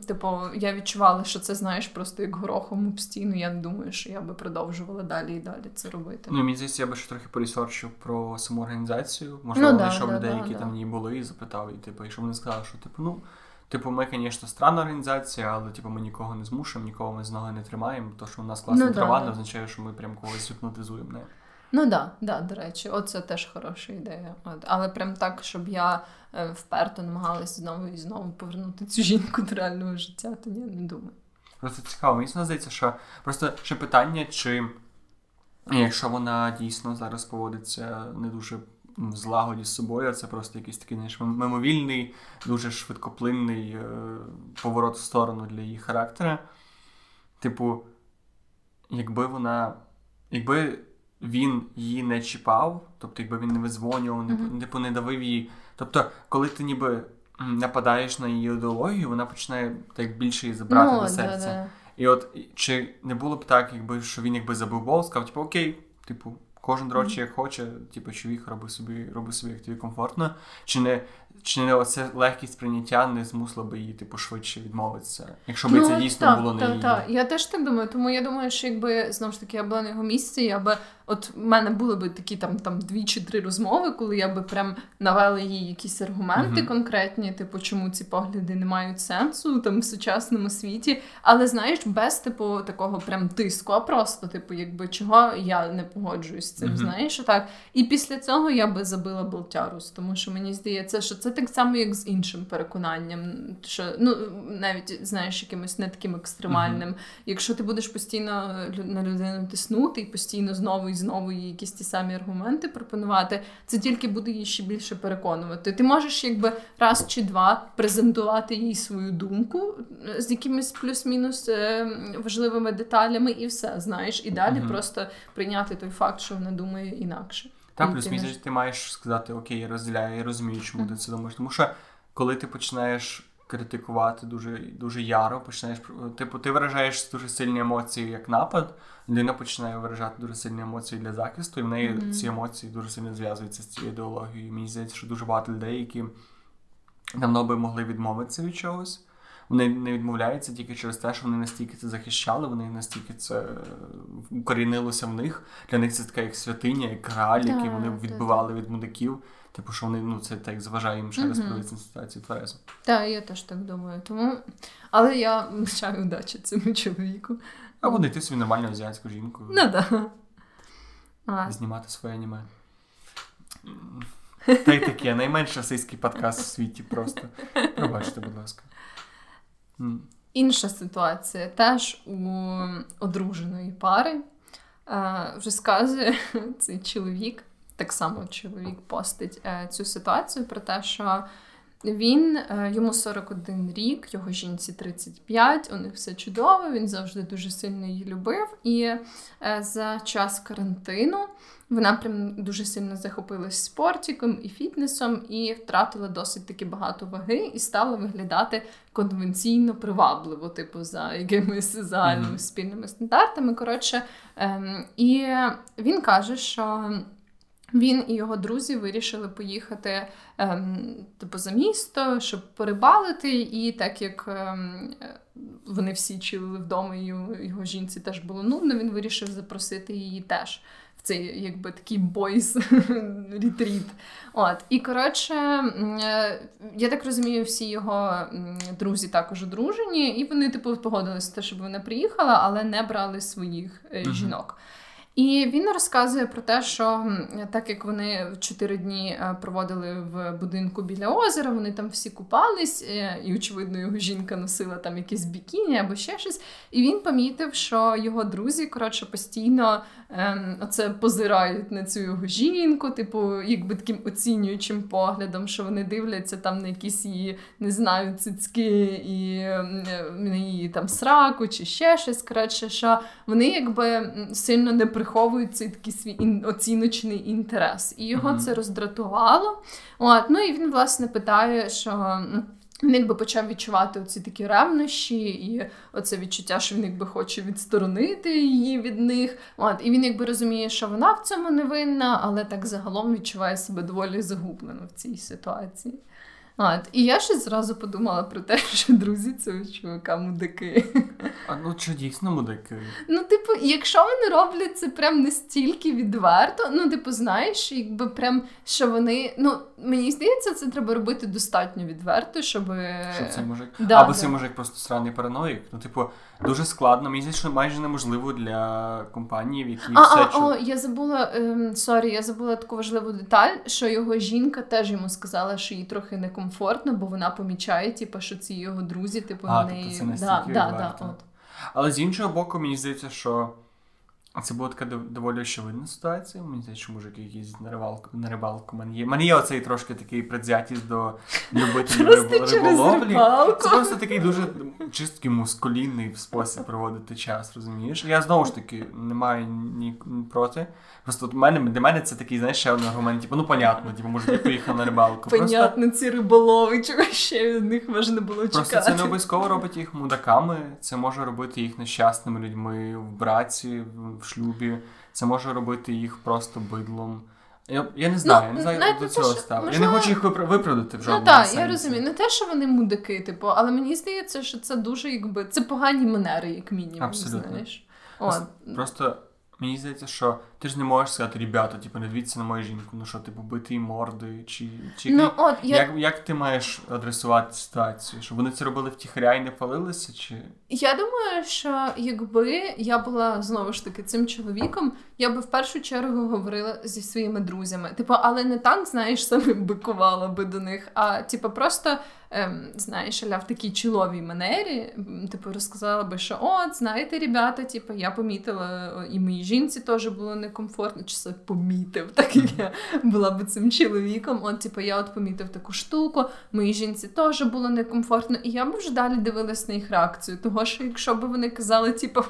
типу, я відчувала, що це, знаєш, просто як горохом об стіну, я не думаю, що я би продовжувала далі і далі це робити. Ну, мені здається, я би ще трохи порісорчив про саму організацію. Можливо, ну, да, знайшов да, людей, да, які да. там в ній були, і запитав, і, типу, і що вони сказали, що, типу, ну, типу, ми, звісно, странна організація, але, типу, ми нікого не змушуємо, нікого ми з ноги не тримаємо, то, що у нас класна ну, трава, да, не означає, що ми прям когось гіпнотизуємо. Не. Ну да, да, до речі, оце теж хороша ідея. От. Але прям так, щоб я е, вперто намагалась знову і знову повернути цю жінку до реального життя, то я не думаю. Просто цікаво, мені здається, що просто ще питання, чи якщо вона дійсно зараз поводиться не дуже в злагоді з собою, а це просто якийсь такий, знаєш, мимовільний, дуже швидкоплинний е, поворот в сторону для її характера. Типу, якби вона, якби він її не чіпав, тобто якби він не визвонював, mm-hmm. типу не давив її. Тобто, коли ти ніби нападаєш на її ідеологію, вона починає так більше її забрати no, до серця. Да, да. І от, чи не було б так, якби, що він якби забив бол, сказав, типу, окей, типу, кожен дрочить, mm-hmm. як хоче, типу, чоловік роби собі, роби собі, як тобі комфортно. Чи не, чи не оце легкість прийняття не змусила би її, типу, швидше відмовитися, якщо б ну, це дійсно так, було так, на її? Так, я теж так думаю, тому я думаю, що якби, знову ж таки, я була на його місці, я би, от в мене були б такі там, там дві чи три розмови, коли я би прям навела їй якісь аргументи mm-hmm. конкретні, типу, чому ці погляди не мають сенсу там в сучасному світі, але, знаєш, без, типу, такого прям тиску, а просто, типу, якби, чого я не погоджуюсь з цим, mm-hmm. знаєш, так. І після цього я би забила болтярус, тому що мені здається, що це так само, як з іншим переконанням, що, ну, навіть, знаєш, якимось не таким екстремальним. Mm-hmm. Якщо ти будеш постійно на людину тиснути і постійно знову і знову їй якісь ті самі аргументи пропонувати, це тільки буде її ще більше переконувати. Ти можеш, якби, раз чи два презентувати їй свою думку з якимись плюс-мінус важливими деталями і все, знаєш, і далі mm-hmm. просто прийняти той факт, що вона думає інакше. Так, плюс-мінус ти маєш сказати, окей, я розділяю, я розумію, чому ти це думаєш. Тому що, коли ти починаєш критикувати дуже, дуже яро, починаєш, типу, ти виражаєш дуже сильні емоції як напад, людина починає виражати дуже сильні емоції для захисту, і в неї mm-hmm. ці емоції дуже сильно зв'язуються з цією ідеологією. Мені здається, що дуже багато людей, які давно би могли відмовитися від чогось, вони не відмовляються тільки через те, що вони настільки це захищали, вони настільки це укорінилося в них. Для них це така як святиня, як грааль, да, який вони відбивали да, від мудаків. Типу, що вони, ну, це так зважає їм ще раз угу. провести на ситуацію тверезо. Так, я теж так думаю. Тому... Але я вважаю удачі цьому чоловіку. Або знайти собі нормальну азіатську жінку. Ну, так. Да. Знімати своє аніме. Та й таке, найменш російський подкаст у світі просто. Пробачте, будь ласка. Mm. Інша ситуація теж у одруженої пари. Е, розказує цей чоловік, так само чоловік постить е, цю ситуацію про те, що він, е, йому сорок один рік, його жінці тридцять п'ять, у них все чудово, він завжди дуже сильно її любив. І е, за час карантину вона прям дуже сильно захопилась спортиком і фітнесом і втратила досить таки багато ваги і стала виглядати конвенційно привабливо, типу за якимись загальними спільними стандартами. Коротше, ем, і він каже, що він і його друзі вирішили поїхати ем, типу за місто, щоб порибалити, і так як ем, вони всі чили вдома, і його жінці теж було нудно, він вирішив запросити її теж. Це якби такий бойс-ретріт. От. І, коротше, я так розумію, всі його друзі також одружені, і вони, типу, погодилися те, щоб вона приїхала, але не брали своїх uh-huh. жінок. І він розказує про те, що так як вони чотири дні проводили в будинку біля озера, вони там всі купались, і, очевидно, його жінка носила там якісь бікіні або ще щось, і він помітив, що його друзі, коротше, постійно ем, оце позирають на цю його жінку, типу, якби таким оцінюючим поглядом, що вони дивляться там на якісь її, не знаю, цицьки, і на її там сраку, чи ще щось, коротше, що вони, якби, сильно не припустили, приховують цей такий свій оціночний інтерес. І його mm-hmm. це роздратувало. От. Ну і він, власне, питає, що він якби почав відчувати оці такі ревнощі і оце відчуття, що він якби хоче відсторонити її від них. От. І він якби розуміє, що вона в цьому не винна, але так загалом відчуває себе доволі загублено в цій ситуації. От. І я ще зразу подумала про те, що друзі цього чувака мудаки. А ну що, дійсно мудаки? Ну, типу, якщо вони роблять це прям настільки відверто, ну, типу, знаєш, якби прям, що вони, ну, мені здається, це треба робити достатньо відверто, щоб... Щоб цей мужик? Да, Або да. цей мужик просто сраний параноїк. Ну, типу, дуже складно. Мені здається, що майже неможливо для компанії, в якій а, все... А, чу... о, я забула, ем, сорі, я забула таку важливу деталь, що його жінка теж йому сказала, що їй трохи некомфортно, бо вона помічає, типу, що ці його друзі, типу, а, вони... Тобто це настільки да, варто. Да, да, але з іншого боку, мені здається, що це була така доволі очевидна ситуація. Мені здається, що мужик якийсь на рибалку, на рибалку. Мені є, мені є оцей трошки такий предвзятість до любителів риболовлі. Це просто такий дуже чисткий мускулінний спосіб проводити час, розумієш? Я знову ж таки не маю ні проти. Просто для мене це такий, знаєш, ще один аргумент. Типу, ну, понятно, типу, мужик поїхав на рибалку. Понятно, просто... ці риболови, чого ще від них можна було чекати. Просто це не обов'язково робить їх мудаками. Це може робити їх нещасними людьми в браці, в в шлюбі, це може робити їх просто бидлом. Я, я не знаю, ну, я не знаю, як до цього ставлю. Можливо... Я не хочу їх виправдати в жодному ну, так, сенсі. Я розумію. Не те, що вони мудаки, типу, але мені здається, що це дуже, якби, це погані манери, як мінімум. Абсолютно. Знаєш. Абсолютно. О. Просто мені здається, що ти ж не можеш сказати, ребята, типу, не дивіться на мою жінку, ну що, типу, бити морди, чи... чи... Ну, от, я... як, як ти маєш адресувати ситуацію? Щоб вони це робили втіхаря і не палилися, чи... Я думаю, що якби я була, знову ж таки, цим чоловіком, я би в першу чергу говорила зі своїми друзями. Типу, але не так, знаєш, саме бикувала би до них, а, типу, просто, ем, знаєш, аля в такій чоловій манері, типу, розказала би, що, от, знаєте, ребята, типу, я помітила, і моїй жінці теж було некомфортно, чи це помітив, так як я була би цим чоловіком. От, типу, я от помітив таку штуку, моїй жінці теж було некомфортно, і я б вже далі дивилась на їх реакцію. Того, що якщо б вони казали, типу,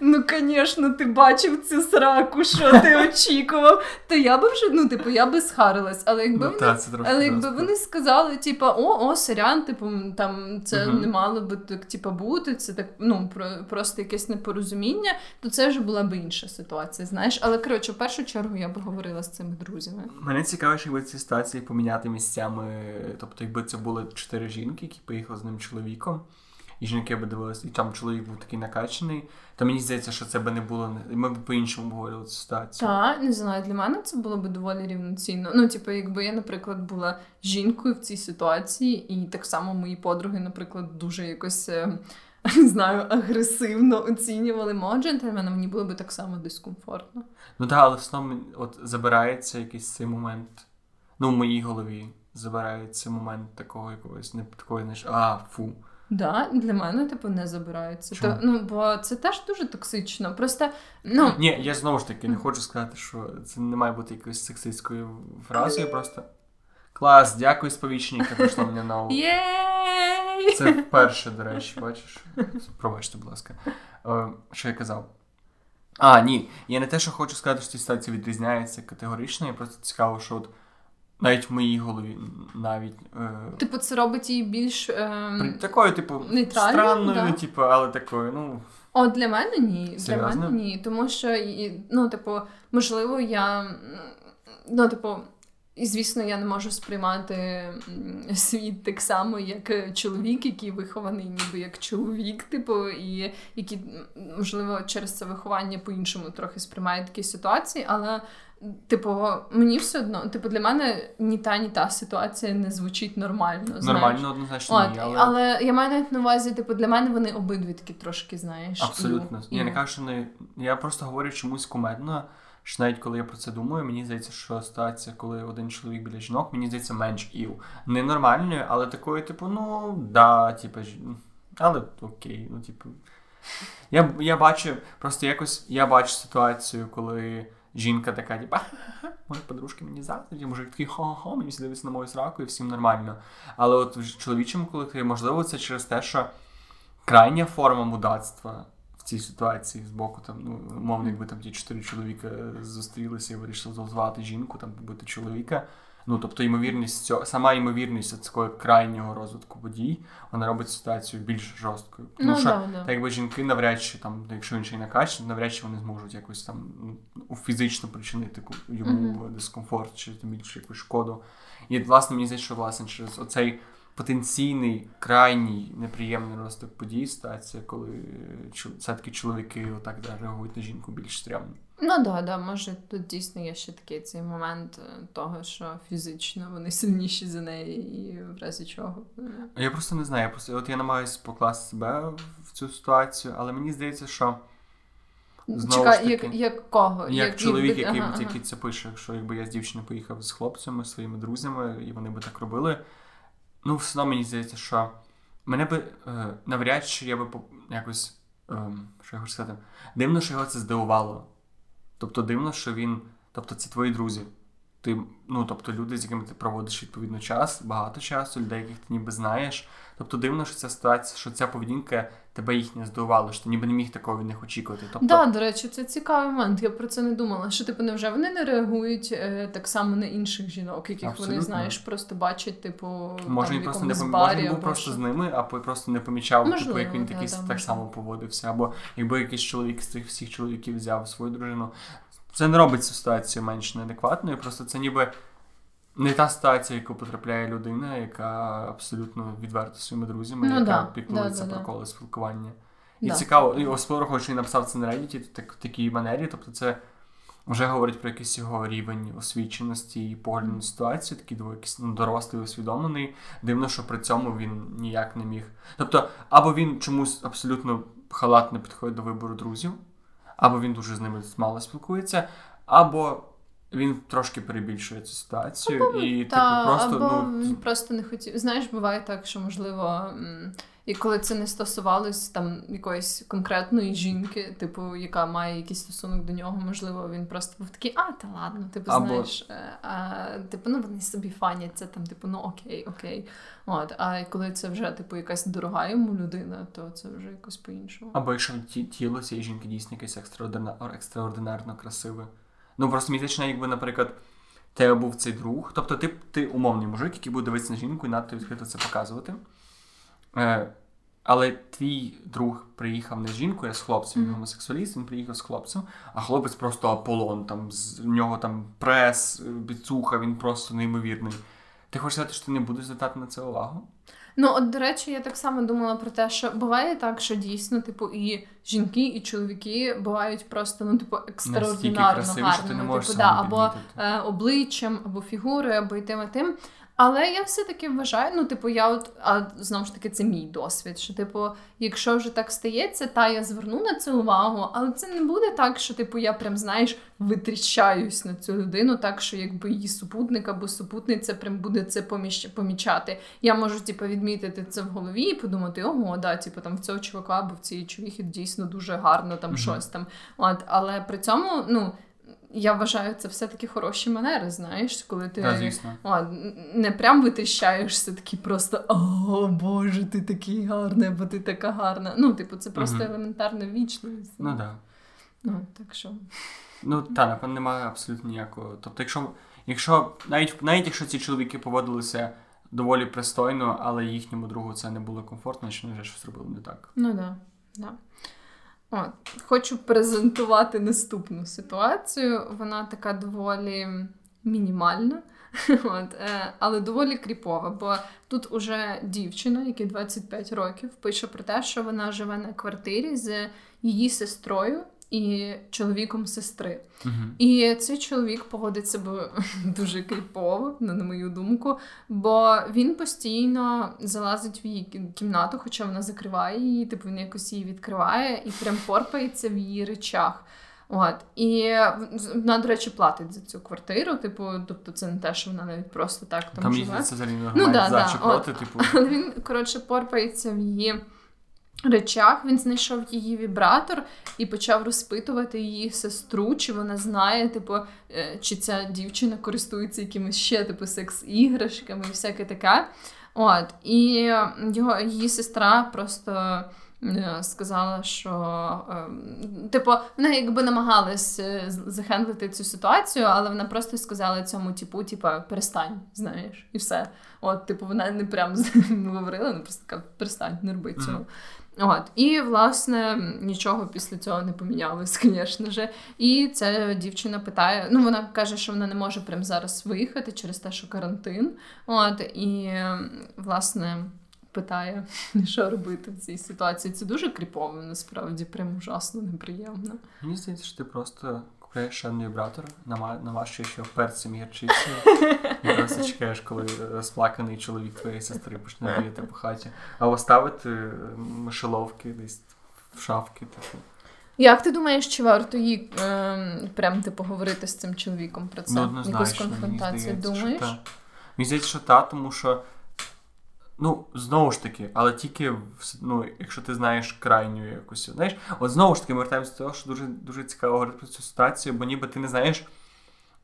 ну, звісно, ти бачив цю сраку, що ти очікував, то я б вже, ну, типу, я би схарилась. Але якби, ну, вони, та, але якби вони сказали, типу, о, о, сорян, типу, там, це угу. не мало би так, типу, бути, це так, ну, про, просто якесь непорозуміння, то це вже була б інша ситуація, знаєш. Але, коротше, в першу чергу я б говорила з цими друзями. Мене цікаво, що якби ці ситуації поміняти місцями. Тобто, якби це були чотири жінки, які поїхали з ним чоловіком, і жінки би дивилися, і там чоловік був такий накачаний, то мені здається, що це би не було... Ми б по-іншому говорили цю ситуацію. Так, не знаю, для мене це було б доволі рівноцінно. Ну, типу, якби я, наприклад, була жінкою в цій ситуації, і так само мої подруги, наприклад, дуже якось... не знаю, агресивно оцінювали мого джентльмена, мені було би так само дискомфортно. Ну так, але в основному от забирається якийсь цей момент, ну в моїй голові забирається момент такого якогось, не такої, знаєш, а, фу. Да, для мене, типу, не забирається. Та, ну, бо це теж дуже токсично. Просто, ну... Ні, я знову ж таки не хочу сказати, що це не має бути якоюсь сексистською фразою, просто... Клас, дякую, сповічненька, прийшла мені на увагу. Єй! Це вперше, до речі, бачиш? Пробачте, будь ласка. Е, що я казав? А, ні. Я не те, що хочу сказати, що ці ситуації відрізняються категорично. Я просто цікаво, що от навіть в моїй голові навіть... Е... Типу, це робить її більш... Е... Такою, типу, странною, да. типу, але такою, ну... О, для мене ні. Серйозно? Для мене ні. Тому що, ну, типу, можливо, я... Ну, типу... І, звісно, я не можу сприймати світ так само, як чоловік, який вихований ніби як чоловік, типу, і який, можливо, через це виховання по-іншому трохи сприймає такі ситуації, але, типу, мені все одно, типу, для мене ні та, ні та ситуація не звучить нормально, знаєш. Нормально, однозначно, ні, але... Але я маю навіть на увазі, типу, для мене вони обидві такі трошки, знаєш. Абсолютно. І... Я не кажу, що не... Я просто говорю чомусь кумедно, що навіть коли я про це думаю, мені здається, що ситуація, коли один чоловік біля жінок, мені здається, менш ів. Ненормальною, але такою, типу, ну, да, типу, але окей, ну, типу. Я, я бачу, просто якось, я бачу ситуацію, коли жінка така, типу, мої подружки мені завтра, мужик такий, хо-хо, мені дивиться на мою сраку і всім нормально. Але от в чоловічому колективі, можливо, це через те, що крайня форма мудацтва, цій ситуації з боку, там, ну, умовно, якби там ті чотири чоловіка зустрілися і вирішили звати жінку, там, бути чоловіка. Ну, тобто, ймовірність цього, сама ймовірність такого крайнього розвитку подій, вона робить ситуацію більш жорсткою. Тому ну, що, да, да. так якби жінки навряд чи, там, якщо інший накачаний, навряд чи вони зможуть якось там фізично причинити йому mm-hmm. дискомфорт, чи там більше якусь шкоду. І, власне, мені здається, що, власне, через оцей потенційний, крайній, неприємний розвиток подій стається, коли все-таки чоловіки отак реагують на жінку більш стрямно. Ну да, да, може тут дійсно є ще такий цей момент того, що фізично вони сильніші за неї і в разі чого. Я просто не знаю, я просто, от я намагаюся покласти себе в цю ситуацію, але мені здається, що знову Чекай, ж таки, як, як кого? Як, як чоловік, який, ага, який це пише, що якби я з дівчиною поїхав з хлопцями, своїми друзями, і вони би так робили. Ну, все одно мені здається, що мене би е, навряд чи я би якось, е, що я хочу сказати, дивно, що його це здивувало. Тобто дивно, що він, тобто це твої друзі. Ти, ну, тобто люди, з якими ти проводиш відповідно час, багато часу, людей, яких ти ніби знаєш. Тобто дивно, що ця ситуація, що ця поведінка тебе їхня здивувала, що ти ніби не міг такого від них очікувати. Тобто... Да, до речі, це цікавий момент, я про це не думала, що типу невже вони не реагують е, так само на інших жінок, яких абсолютно вони, знаєш, просто бачать, типу, може, там, в якомусь не, барі. Може, він був просто що... з ними, а просто не помічав, можливо, типу, як він да, такий, да, так можливо. само поводився. Або якби якийсь чоловік з цих всіх чоловіків взяв свою дружину. Це не робить цю ситуацію менш неадекватною, просто це ніби не та ситуація, яку потрапляє людина, яка абсолютно відверта своїми друзями, ну, яка да, піклується да, да, про коло спілкування. Да. І цікаво, і оспороху, що він написав це на Reddit в так, такій манері, тобто це вже говорить про якийсь його рівень освіченості і погляду на ситуацію, такий ну, дорослий, усвідомлений. Дивно, що при цьому він ніяк не міг. Тобто, або він чомусь абсолютно халатно підходить до вибору друзів, або він дуже з ними мало спілкується, або він трошки перебільшує цю ситуацію. Або, і, та, типу, просто, або ну... він просто не хотів. Знаєш, буває так, що, можливо, і коли це не стосувалось там якоїсь конкретної жінки, типу, яка має якийсь стосунок до нього, можливо, він просто був такий, а, та ладно, типу, або... знаєш, а, типу, ну, вони собі фаняться, там, типу, ну, окей, окей. От, а коли це вже, типу, якась дорога йому людина, то це вже якось по-іншому. Або якщо ті, тіло цієї жінки дійсно якесь екстраординарно, екстраординарно красиве. Ну, просто місячно, якби, наприклад, тебе був цей друг, тобто ти, ти умовний мужик, який буде дивитися на жінку і надто відкрито це показувати. Е, але твій друг приїхав не з жінкою, а з хлопцем, він mm-hmm. гомосексуаліст, він приїхав з хлопцем, а хлопець просто Аполлон, там, з в нього там прес, біцуха, він просто неймовірний. Ти хочеш сказати, що ти не будеш звертати на це увагу? Ну, от, до речі, я так само думала про те, що буває так, що дійсно, типу, і жінки, і чоловіки бувають просто, ну, типу, екстраординарно красиві, гарними, типу, да, або е, обличчям, або фігурою, або й тим, і тим. Але я все-таки вважаю, ну, типу, я от, а знову ж таки, це мій досвід, що, типу, якщо вже так стається, та я зверну на це увагу, але це не буде так, що, типу, я прям, знаєш, витріщаюсь на цю людину так, що, якби, її супутник або супутниця прям буде це поміщ... помічати. Я можу, типу, відмітити це в голові і подумати, ого, да, типу, там, в цього чувака або в цієї човіхи дійсно дуже гарно там mm-hmm. щось там. От, але при цьому, ну... Я вважаю, це все-таки хороші манери, знаєш, коли ти да, о, не прям витріщаєшся такий просто «О, Боже, ти такий гарний, бо ти така гарна». Ну, типу, це просто угу. елементарна ввічливість. Ну, так. Да. Ну, так що. Ну, та, напевно, немає абсолютно ніякого. Тобто, якщо, якщо навіть, навіть якщо ці чоловіки поводилися доволі пристойно, але їхньому другу це не було комфортно, що вони вже щось робили не так. Ну, так, да, так. Да. От, хочу презентувати наступну ситуацію. Вона така доволі мінімальна, от, але доволі кріпова, бо тут уже дівчина, якій двадцять п'ять років, пише про те, що вона живе на квартирі з її сестрою і чоловіком сестри. Угу. І цей чоловік поводить себе дуже кріпово, на мою думку, бо він постійно залазить в її кімнату, хоча вона закриває її, типу він якось її відкриває і прям порпається в її речах. От. І вона, до речі, платить за цю квартиру, типу, тобто це не те, що вона навіть просто так там, там живе. Там їздиться взагалі ну, да, за чи проти, типу. Він, коротше, порпається в її речах, він знайшов її вібратор і почав розпитувати її сестру, чи вона знає, типу, чи ця дівчина користується якимись ще, типу, секс-іграшками і всяке таке. От. І його, її сестра просто сказала, що типу, вона якби намагалась захендлити цю ситуацію, але вона просто сказала цьому типу, типу, перестань, знаєш, і все. От, типу, вона не прям з ним говорила, вона просто така, перестань, не роби цього. От. І, власне, нічого після цього не помінялось, звісно ж. І ця дівчина питає, ну, вона каже, що вона не може прямо зараз виїхати через те, що карантин. От. І, власне, питає, що робити в цій ситуації. Це дуже кріпово, насправді, прям ужасно неприємно. Мені здається, що ти просто купуєш шалений вібратор, намащуєш його перцем гірчиці, і просто чекаєш, коли розплаканий чоловік твоєї сестри почне бігати по хаті, або ставити мишеловки десь в шафки. Такі. Як ти думаєш, чи варто їй е, прям типу говорити з цим чоловіком про це? Ну, однозначно, мені здається, думаєш? Що та. Мені здається, що та, тому що ну, знову ж таки, але тільки, ну, якщо ти знаєш крайню якусь, знаєш, от знову ж таки, ми вертаємося до того, що дуже, дуже цікаво говорити про цю ситуацію, бо ніби ти не знаєш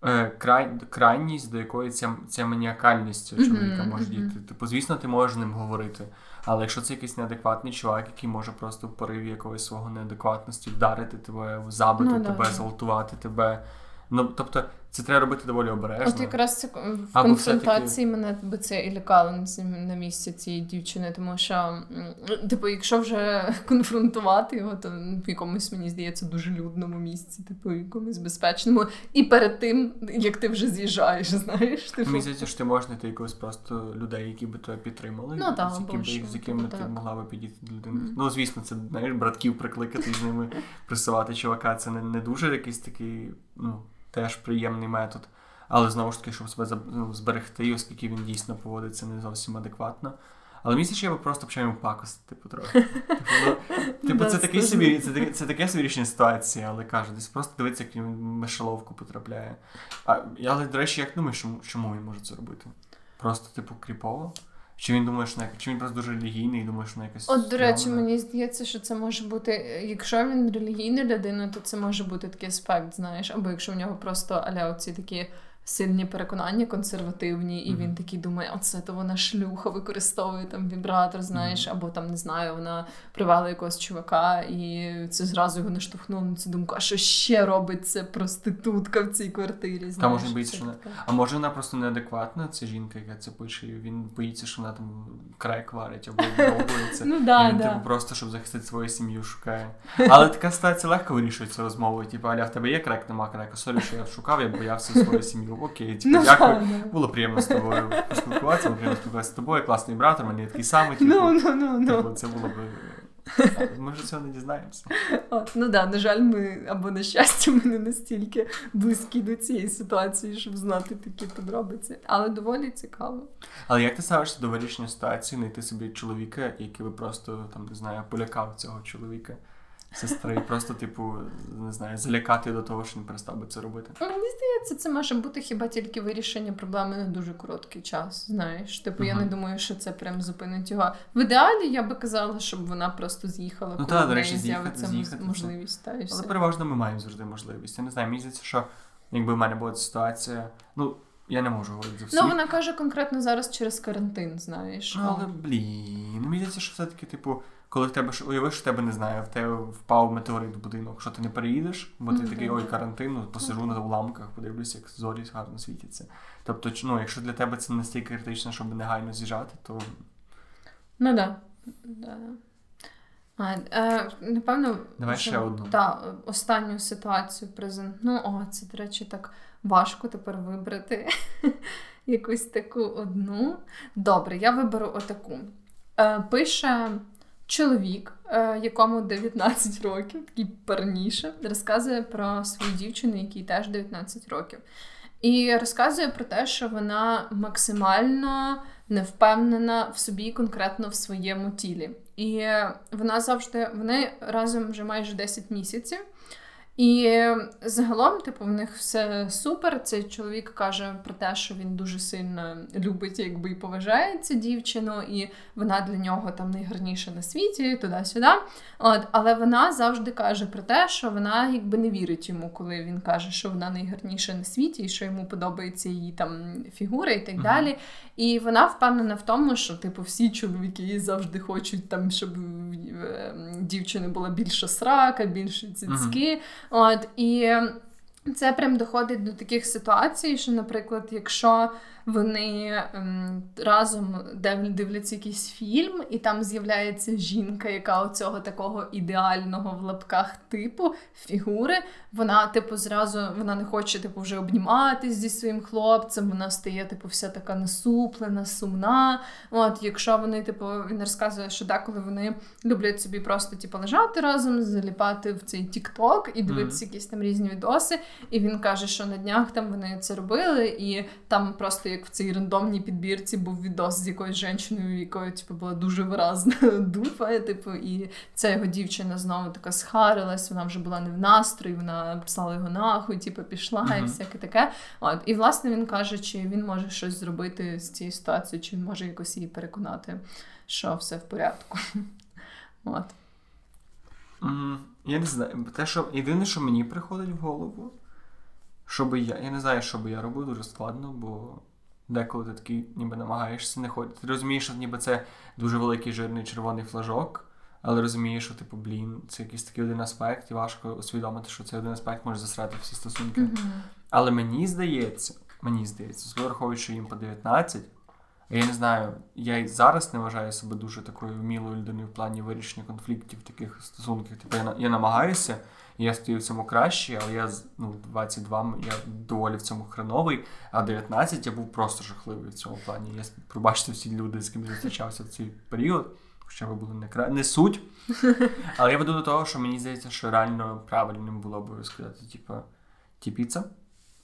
е, край, крайність, до якої ця, ця маніакальність чоловіка mm-hmm. може діти. Типу, звісно, ти можеш з ним говорити, але якщо це якийсь неадекватний чувак, який може просто в пориві якоїсь свого неадекватності вдарити тебе, забити no, тебе, да. зґвалтувати тебе, ну, тобто, це треба робити доволі обережно. От якраз це в або конфронтації все-таки мене би це і лякало на місці цієї дівчини, тому що, типу, якщо вже конфронтувати його, то в якомусь, мені здається, дуже людному місці, типу, якомусь безпечному. І перед тим, як ти вже з'їжджаєш, знаєш. Типу. Мені здається, що ти можеш знайти якогось просто людей, які би тебе підтримали, ну, та, з якими, що, з якими ти так. могла би підійти до людини. Mm. Ну, звісно, це, знаєш, братків прикликати і з ними присувати чувака, це не, не дуже якийсь такий, ну, теж приємний метод, але знову ж таки, щоб себе ну, зберегти, оскільки він дійсно поводиться не зовсім адекватно. Але мені здається, я би просто почав йому пакостити потрохи. Типу, це таке собі, це таке собі рішення ситуації, але кажу, десь просто дивиться, як він мишеловку потрапляє. А я, до речі, як думаю, чому він може це робити? Просто, типу, кріпово? Чи він думає, що на якось, чи він просто дуже релігійний і думає, що на якось. От, до речі, мені здається, що це може бути, якщо він релігійна людина, то це може бути такий аспект, знаєш, або якщо в нього просто аля оці такі сильні переконання консервативні, і mm-hmm. він такий думає, оце то вона шлюха використовує там вібратор, знаєш, mm-hmm. або там, не знаю, вона привела якогось чувака, і це зразу його наштовхнуло на цю думку, а що ще робить ця проститутка в цій квартирі, знаєш. Та може бути, що вона, а може вона просто неадекватна, ця жінка, яка це пише, і він боїться, що вона там крек варить, або вдовується, ну, да, і він да. типу, просто, щоб захистити свою сім'ю, шукає. Але така ситуація легко вирішується розмовою, типу, аля, в тебе є крек, нема крека, сорі, що я шукав, я боявся свою сім'ю. Окей, типу, ну, дякую, ладно. Було приємно з тобою поспілкуватися, було приємно спілкуватися з тобою, класний брат, у мене такий самий, типу, no, no, no, no. Типу, це було б, ми ж цього не дізнаємося. От, ну да, на жаль, ми, або на щастя, ми не настільки близькі до цієї ситуації, щоб знати такі подробиці, але доволі цікаво. Але як ти ставишся до вирішення ситуації, знайти собі чоловіка, який би просто, там, не знаю, полякав цього чоловіка? Сестри, просто, типу, не знаю, залякати до того, що не перестав би це робити. Мені здається, це може бути хіба тільки вирішення проблеми на дуже короткий час, знаєш. Типу, угу. я не думаю, що це прям зупинить його. В ідеалі я би казала, щоб вона просто з'їхала, ну, коли та, в неї з'явиться з'їхати, можливість. Та, але переважно ми маємо завжди можливість. Я не знаю, мені здається, що якби в мене була ситуація, ну, я не можу говорити за всіх. Ну, вона каже конкретно зараз через карантин, знаєш. Ну, але, блін, мені здається, що все-таки, типу, коли в тебе, уявиш, що тебе, не знаю, в тебе впав метеорит в будинок, що ти не переїдеш, бо ти mm-hmm. такий, ой, карантин, ну, посижу mm-hmm. на уламках, подивлюся, як зорі гарно світяться. Тобто, ну, якщо для тебе це настільки критично, щоб негайно з'їжджати, то... Ну, да. Да. А, е, напевно... Давай вже, ще одну. Так, останню ситуацію презентну. О, це, до речі, так важко тепер вибрати якусь таку одну. Добре, я виберу отаку. Е, пише... Чоловік, якому дев'ятнадцять років, такий парніше, розказує про свою дівчину, якій теж дев'ятнадцять років. І розказує про те, що вона максимально не впевнена в собі, конкретно в своєму тілі. І вона завжди, вони разом вже майже десять місяців. І загалом, типу, в них все супер. Цей чоловік каже про те, що він дуже сильно любить, якби, і поважає цю дівчину, і вона для нього там найгарніша на світі, туди-сюди. От, але вона завжди каже про те, що вона, якби, не вірить йому, коли він каже, що вона найгарніша на світі, і що йому подобається її там фігура і так mm-hmm. далі. І вона впевнена в тому, що, типу, всі чоловіки завжди хочуть там, щоб дівчини була більша срака, більше цицьки. Mm-hmm. От, і це прям доходить до таких ситуацій, що, наприклад, якщо вони разом дивляться якийсь фільм, і там з'являється жінка, яка оцього такого ідеального в лапках типу фігури. Вона, типу, зразу вона не хоче типу вже обніматись зі своїм хлопцем. Вона стає типу вся така насуплена, сумна. От, якщо вони, типу, він розказує, що деколи вони люблять собі просто типу лежати разом, заліпати в цей TikTok і дивитися mm-hmm. якісь там різні відоси. І він каже, що на днях там вони це робили, і там просто як в цій рандомній підбірці був відос з якоюсь жінкою, якою типу була дуже виразна дупа, типу, і ця його дівчина знову така схарилась, вона вже була не в настрої, вона писала його нахуй, типу пішла mm-hmm. і всяке таке. От, і власне він каже, чи він може щось зробити з цією ситуацією, чи він може якось її переконати, що все в порядку. От. Mm, я не знаю, те, що єдине, що мені приходить в голову, що би я, я не знаю, що би я робив, дуже складно, бо деколи ти такий ніби намагаєшся не ходити. Ти розумієш, що ніби це дуже великий жирний червоний флажок, але розумієш, що типу, блін, це якийсь такий один аспект, і важко усвідомити, що цей один аспект може засрати всі стосунки. Mm-hmm. Але мені здається, мені здається, враховуючи їм по дев'ятнадцять, я не знаю, я і зараз не вважаю себе дуже такою вмілою людиною в плані вирішення конфліктів, таких стосунків. Типу, я, я намагаюся, я стою в цьому краще, але я, ну, двадцять два, я доволі в цьому хреновий, а дев'ятнадцять я був просто жахливий в цьому плані. Я, пробачте, всі люди, з ким я зустрічався в цей період, хоча ви були не, кра... не суть. Але я веду до того, що мені здається, що реально правильним було б сказати, типу, тіпіця,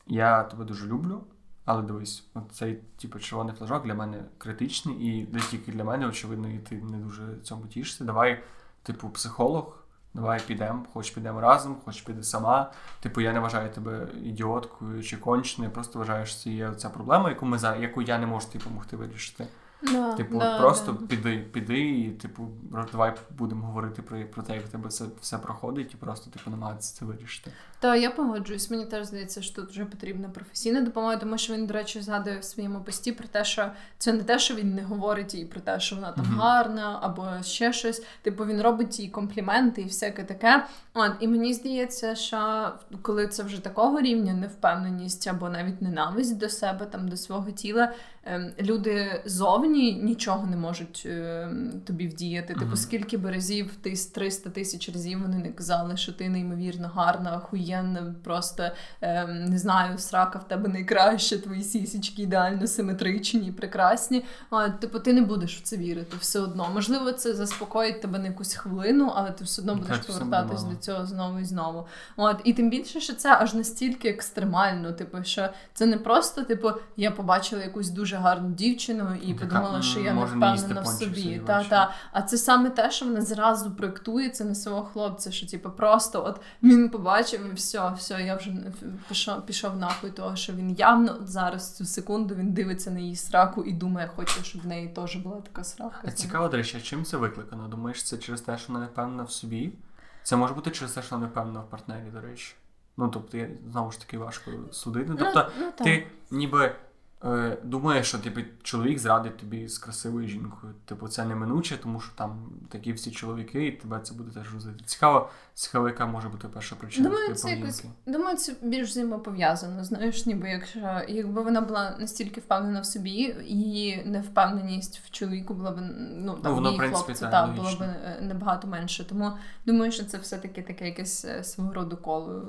я тебе дуже люблю. Але дивись, цей типу червоний флажок для мене критичний, і не тільки для мене, очевидно, і ти не дуже цьому тішишся. Давай, типу, психолог, давай підемо, хоч підемо разом, хоч піде сама. Типу, я не вважаю тебе ідіоткою чи конченою, просто вважаю, що це є ця проблема, яку ми зараз, яку я не можу тобі допомогти вирішити. No, типу, no, просто no. піди, піди, і типу, давай будемо говорити про, про те, як в тебе це все проходить, і просто типу намагатися це вирішити. Та я погоджуюсь. Мені теж здається, що тут вже потрібна професійна допомога, тому що він, до речі, згадує в своєму пості про те, що це не те, що він не говорить і про те, що вона там mm-hmm. гарна або ще щось. Типу, він робить їй компліменти і всяке таке. От, і мені здається, що коли це вже такого рівня невпевненість або навіть ненависть до себе, там до свого тіла, люди зовні нічого не можуть е, тобі вдіяти. Типу, mm-hmm. скільки б разів, ти з триста тисяч разів вони не казали, що ти неймовірно гарна, охуєнна, просто, е, не знаю, срака в тебе найкраща, твої сісічки ідеально симетричні, прекрасні. А, типу, ти не будеш в це вірити все одно. Можливо, це заспокоїть тебе на якусь хвилину, але ти все одно будеш повертатись до цього знову і знову. От. І тим більше, що це аж настільки екстремально, типу, що це не просто, типу, я побачила якусь дуже гарну дівчину і подумала, що я не впевнена в собі. Та, та. А це саме те, що вона зразу проєктується на свого хлопця, що типу, просто от він побачив і все, все, я вже пішов, пішов нахуй того, що він явно от зараз цю секунду він дивиться на її сраку і думає, хоче, щоб в неї теж була така срака. А цікаво, до речі, чим це викликано? Думаєш, це через те, що вона не впевнена в собі? Це може бути через те, що вона не впевнена в партнері, до речі. Ну, тобто, я, знову ж таки, важко судити. Тобто, ну, ну, ти ніби... думаєш, що типу, чоловік зрадить тобі з красивою жінкою. Типу, це неминуче, тому що там такі всі чоловіки, і тебе це буде теж розуміти. Цікаво, цікаво, яка може бути перша причина. Думаю, це якось, думаю, це більш взаємопов'язано. Знаєш, ніби якщо якби вона була настільки впевнена в собі, її невпевненість в чоловіку була б, ну, там, ну, воно, в принципі, хлопця, та, було б набагато менше. Тому думаю, що це все-таки таке якесь свого роду коло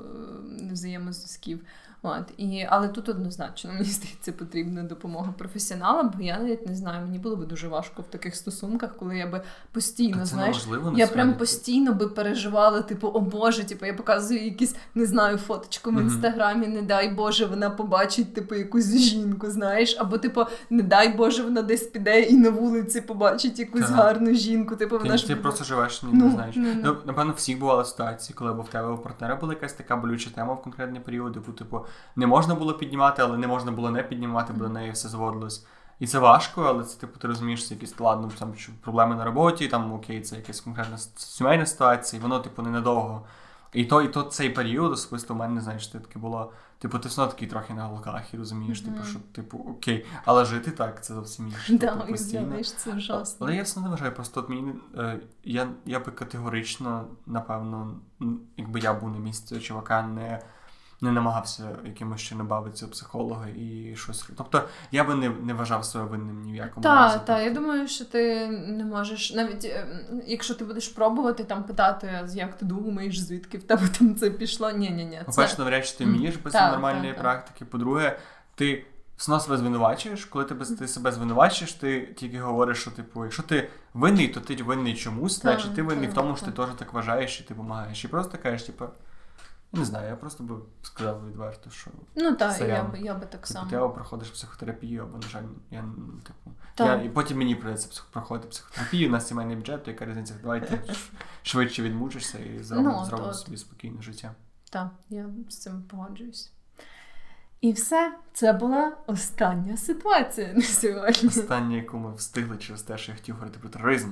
взаємозв'язків. От. І, але тут однозначно, мені здається, потрібна допомога професіонала, бо я навіть не знаю, мені було б дуже важко в таких стосунках, коли я би постійно, знаєш, важливо, я прям постійно би переживала, типу, о Боже, типу, я показую якісь, не знаю, фоточку в Інстаграмі, не дай Боже, вона побачить, типу, якусь жінку, знаєш, або, типу, не дай Боже, вона десь піде і на вулиці побачить якусь так. гарну жінку, типу, вона ти, ж... Ти просто живеш, ні, ну, не знаєш. Ну, ну. Напевно, всіх бували ситуації, коли або в тебе, або в партнера була якась така болюча тема в конкретний період, яку, типу, не можна було піднімати, але не можна було не піднімати, бо до неї все зводилось. І це важко, але це, типу, ти розумієш, це якісь складно, там, проблеми на роботі, там, окей, це якась конкретна сімейна ситуація, і воно, типу, ненадовго. І то, і то цей період, особисто в мене, знаєш, ти таке було, типу, ти все такий трохи на голках, і розумієш, mm-hmm. типу, що, типу, окей, але жити так, це зовсім інше. Так, і знаєш, це жорстко. Але я все не вважаю, просто от мені, е, я, я би категорично, напевно, якби я був на місці чувака, не не намагався якимось чином бавитися психолога і щось. Тобто я би не, не вважав себе винним ні в якому та, разі. Так, так, я думаю, що ти не можеш, навіть якщо ти будеш пробувати там питати, як ти думаєш, звідки в тебе там це пішло, ні-ні-ні. По-перше, це... навряд чи ти вмієш без та, нормальної та, та. практики. По-друге, ти все себе звинувачуєш, коли ти, ти себе звинувачуєш, ти тільки говориш, що типу, якщо ти винний, то ти винний чомусь, та, значить ти винний та, в тому, та. що ти теж так вважаєш і ти допомагаєш. І просто кажеш, типу, не знаю, я просто би сказав відверто, що ну так, я б я би так само. Ти або проходиш психотерапію, або, на жаль, я типу. Я, і потім мені прийдеться проходити психотерапію, у нас сімейний бюджет, то яка різниця, давайте швидше відмучишся і зробимо ну, зробимо собі спокійне життя. Так, я з цим погоджуюсь. І все, це була остання ситуація на сьогодні. Остання, яку ми встигли через те, що я хотів говорити про тероризм.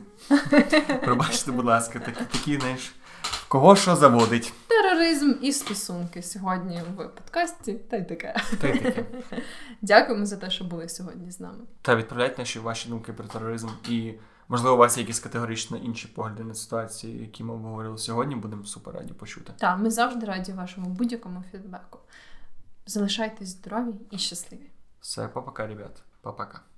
Пробачте, будь ласка, такі, такі, знаєш, кого що заводить. Тероризм і стосунки сьогодні в подкасті «Та й таке». Та й таке. Дякуємо за те, що були сьогодні з нами. Та відправляйте наші ваші думки про тероризм і, можливо, у вас є якісь категорично інші погляди на ситуації, які ми обговорили сьогодні, будемо супер раді почути. Так, ми завжди раді вашому будь-якому фідбеку. Залишайтесь здорові і щасливі. Все, па-пока, ребят. Па-пока.